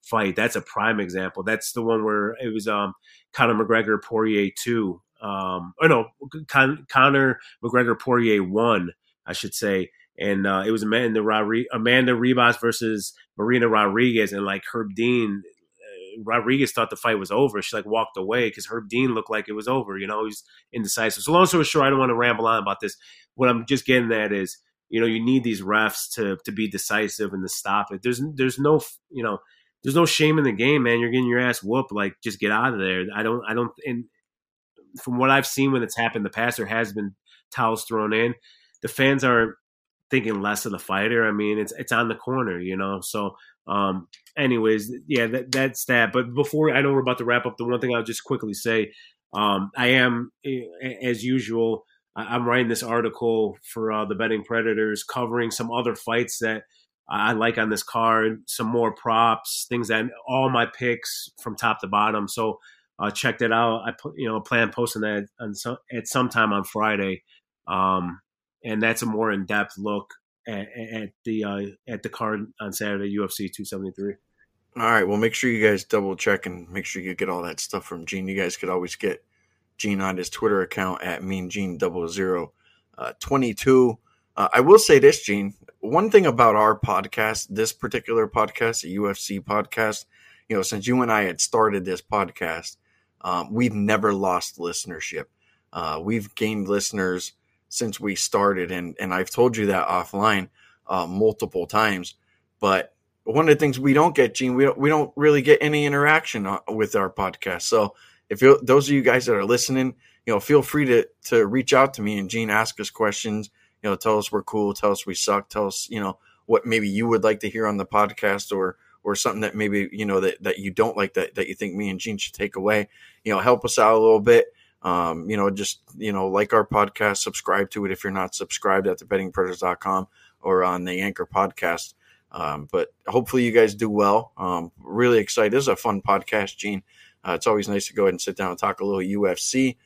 fight. That's a prime example. That's the one where it was Conor McGregor Poirier 2. Conor McGregor Poirier 1, I should say. And it was Amanda Ribas versus Marina Rodriguez, and like Herb Dean Rodriguez thought the fight was over. She like walked away because Herb Dean looked like it was over. You know, he's indecisive. So long story short, I don't want to ramble on about this. What I'm just getting at is, you know, you need these refs to be decisive and to stop it. There's no shame in the game, man. You're getting your ass whooped. Like, just get out of there. I don't. And from what I've seen when it's happened in the past, there has been towels thrown in. The fans are thinking less of the fighter. I mean, it's on the corner, you know. So, anyways, yeah, that's that. But before, I know we're about to wrap up. The one thing I'll just quickly say, I am, as usual, I'm writing this article for the Betting Predators, covering some other fights that I like on this card, some more props, things that all my picks from top to bottom. So check that out. I plan posting that at some time on Friday, and that's a more in depth look at the card on Saturday, UFC 273. All right. Well, make sure you guys double check and make sure you get all that stuff from Gene. You guys could always get Gene on his Twitter account at MeanGene0022. I will say this, Gene. One thing about our podcast, this particular podcast, the UFC podcast, you know, since you and I had started this podcast, we've never lost listenership. We've gained listeners since we started, and I've told you that offline multiple times. But one of the things we don't get, Gene, we don't really get any interaction with our podcast. So if those of you guys that are listening, you know, feel free to reach out to me and Gene, ask us questions. You know, tell us we're cool, tell us we suck, tell us, you know, what maybe you would like to hear on the podcast or something that maybe, you know, that you don't like that you think me and Gene should take away. You know, help us out a little bit. You know, just, you know, like our podcast, subscribe to it if you're not subscribed at TheBettingPredators.com or on the Anchor podcast. But hopefully you guys do well. Really excited. This is a fun podcast, Gene. It's always nice to go ahead and sit down and talk a little UFC.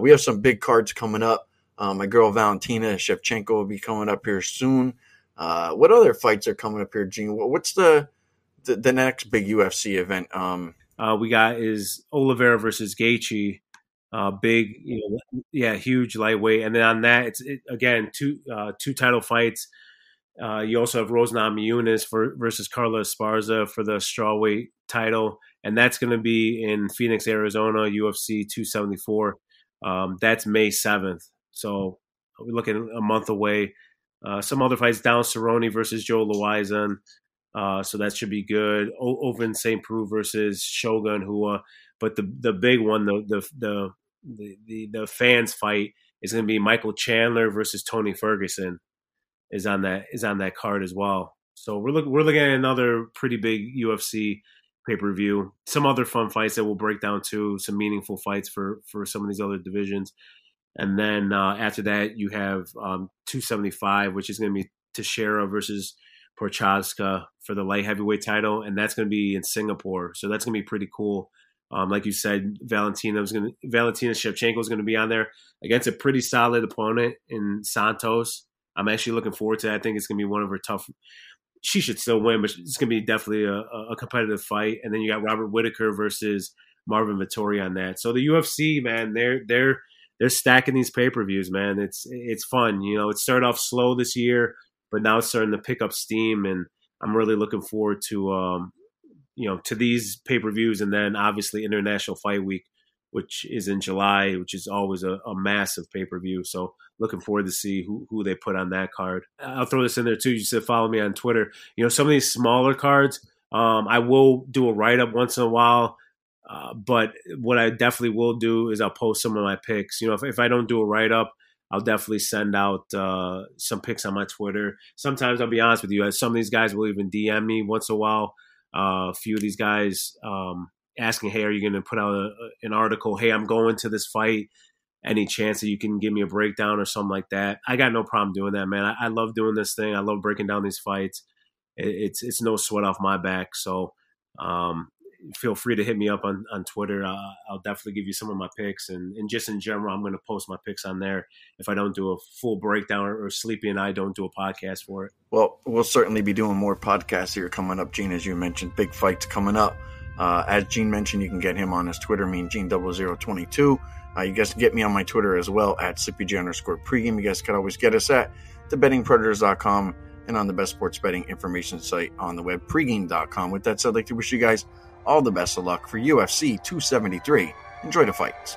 We have some big cards coming up. My girl Valentina Shevchenko will be coming up here soon. What other fights are coming up here, Gene? What's the next big UFC event? We got is Oliveira versus Gaethje, big, you know, yeah, huge lightweight. And then on that, it's again two title fights. You also have Rose Namajunas versus Carla Esparza for the strawweight title, and that's going to be in Phoenix, Arizona, UFC 274. That's May 7th. So we're looking a month away. Some other fights, down Cerrone versus Joe Loizon. So that should be good. Ovin St. Preux versus Shogun Hua. But the big one, the fans fight, is going to be Michael Chandler versus Tony Ferguson is on that card as well. So we're looking at another pretty big UFC pay-per-view. Some other fun fights that we'll break down too, some meaningful fights for some of these other divisions. And then after that, you have 275, which is going to be Teixeira versus Prochazka for the light heavyweight title, and that's going to be in Singapore. So that's going to be pretty cool. Like you said, Valentina Shevchenko is going to be on there against a pretty solid opponent in Santos. I'm actually looking forward to that. I think it's going to be one of her tough – she should still win, but it's going to be definitely a competitive fight. And then you got Robert Whittaker versus Marvin Vettori on that. So the UFC, man, they're stacking these pay-per-views, man. It's fun. You know, it started off slow this year, but now it's starting to pick up steam, and I'm really looking forward to these pay-per-views. And then obviously International Fight Week, which is in July, which is always a massive pay-per-view. So looking forward to see who they put on that card. I'll throw this in there too. You said follow me on Twitter. You know, some of these smaller cards, I will do a write-up once in a while. But what I definitely will do is I'll post some of my picks. You know, if I don't do a write-up, I'll definitely send out some picks on my Twitter. Sometimes, I'll be honest with you, some of these guys will even DM me once in a while. A few of these guys asking, hey, are you going to put out an article? Hey, I'm going to this fight. Any chance that you can give me a breakdown or something like that? I got no problem doing that, man. I love doing this thing. I love breaking down these fights. It's no sweat off my back. So, feel free to hit me up on Twitter. I'll definitely give you some of my picks. And just in general, I'm going to post my picks on there if I don't do a full breakdown or Sleepy and I don't do a podcast for it. Well, we'll certainly be doing more podcasts here coming up, Gene, as you mentioned. Big fights coming up. As Gene mentioned, you can get him on his Twitter, MeanGene0022. You guys can get me on my Twitter as well, at SleepyJ_pregame. You guys can always get us at TheBettingPredators.com and on the best sports betting information site on the web, pregame.com. With that said, I'd like to wish you guys All the best of luck for UFC 273. Enjoy the fights.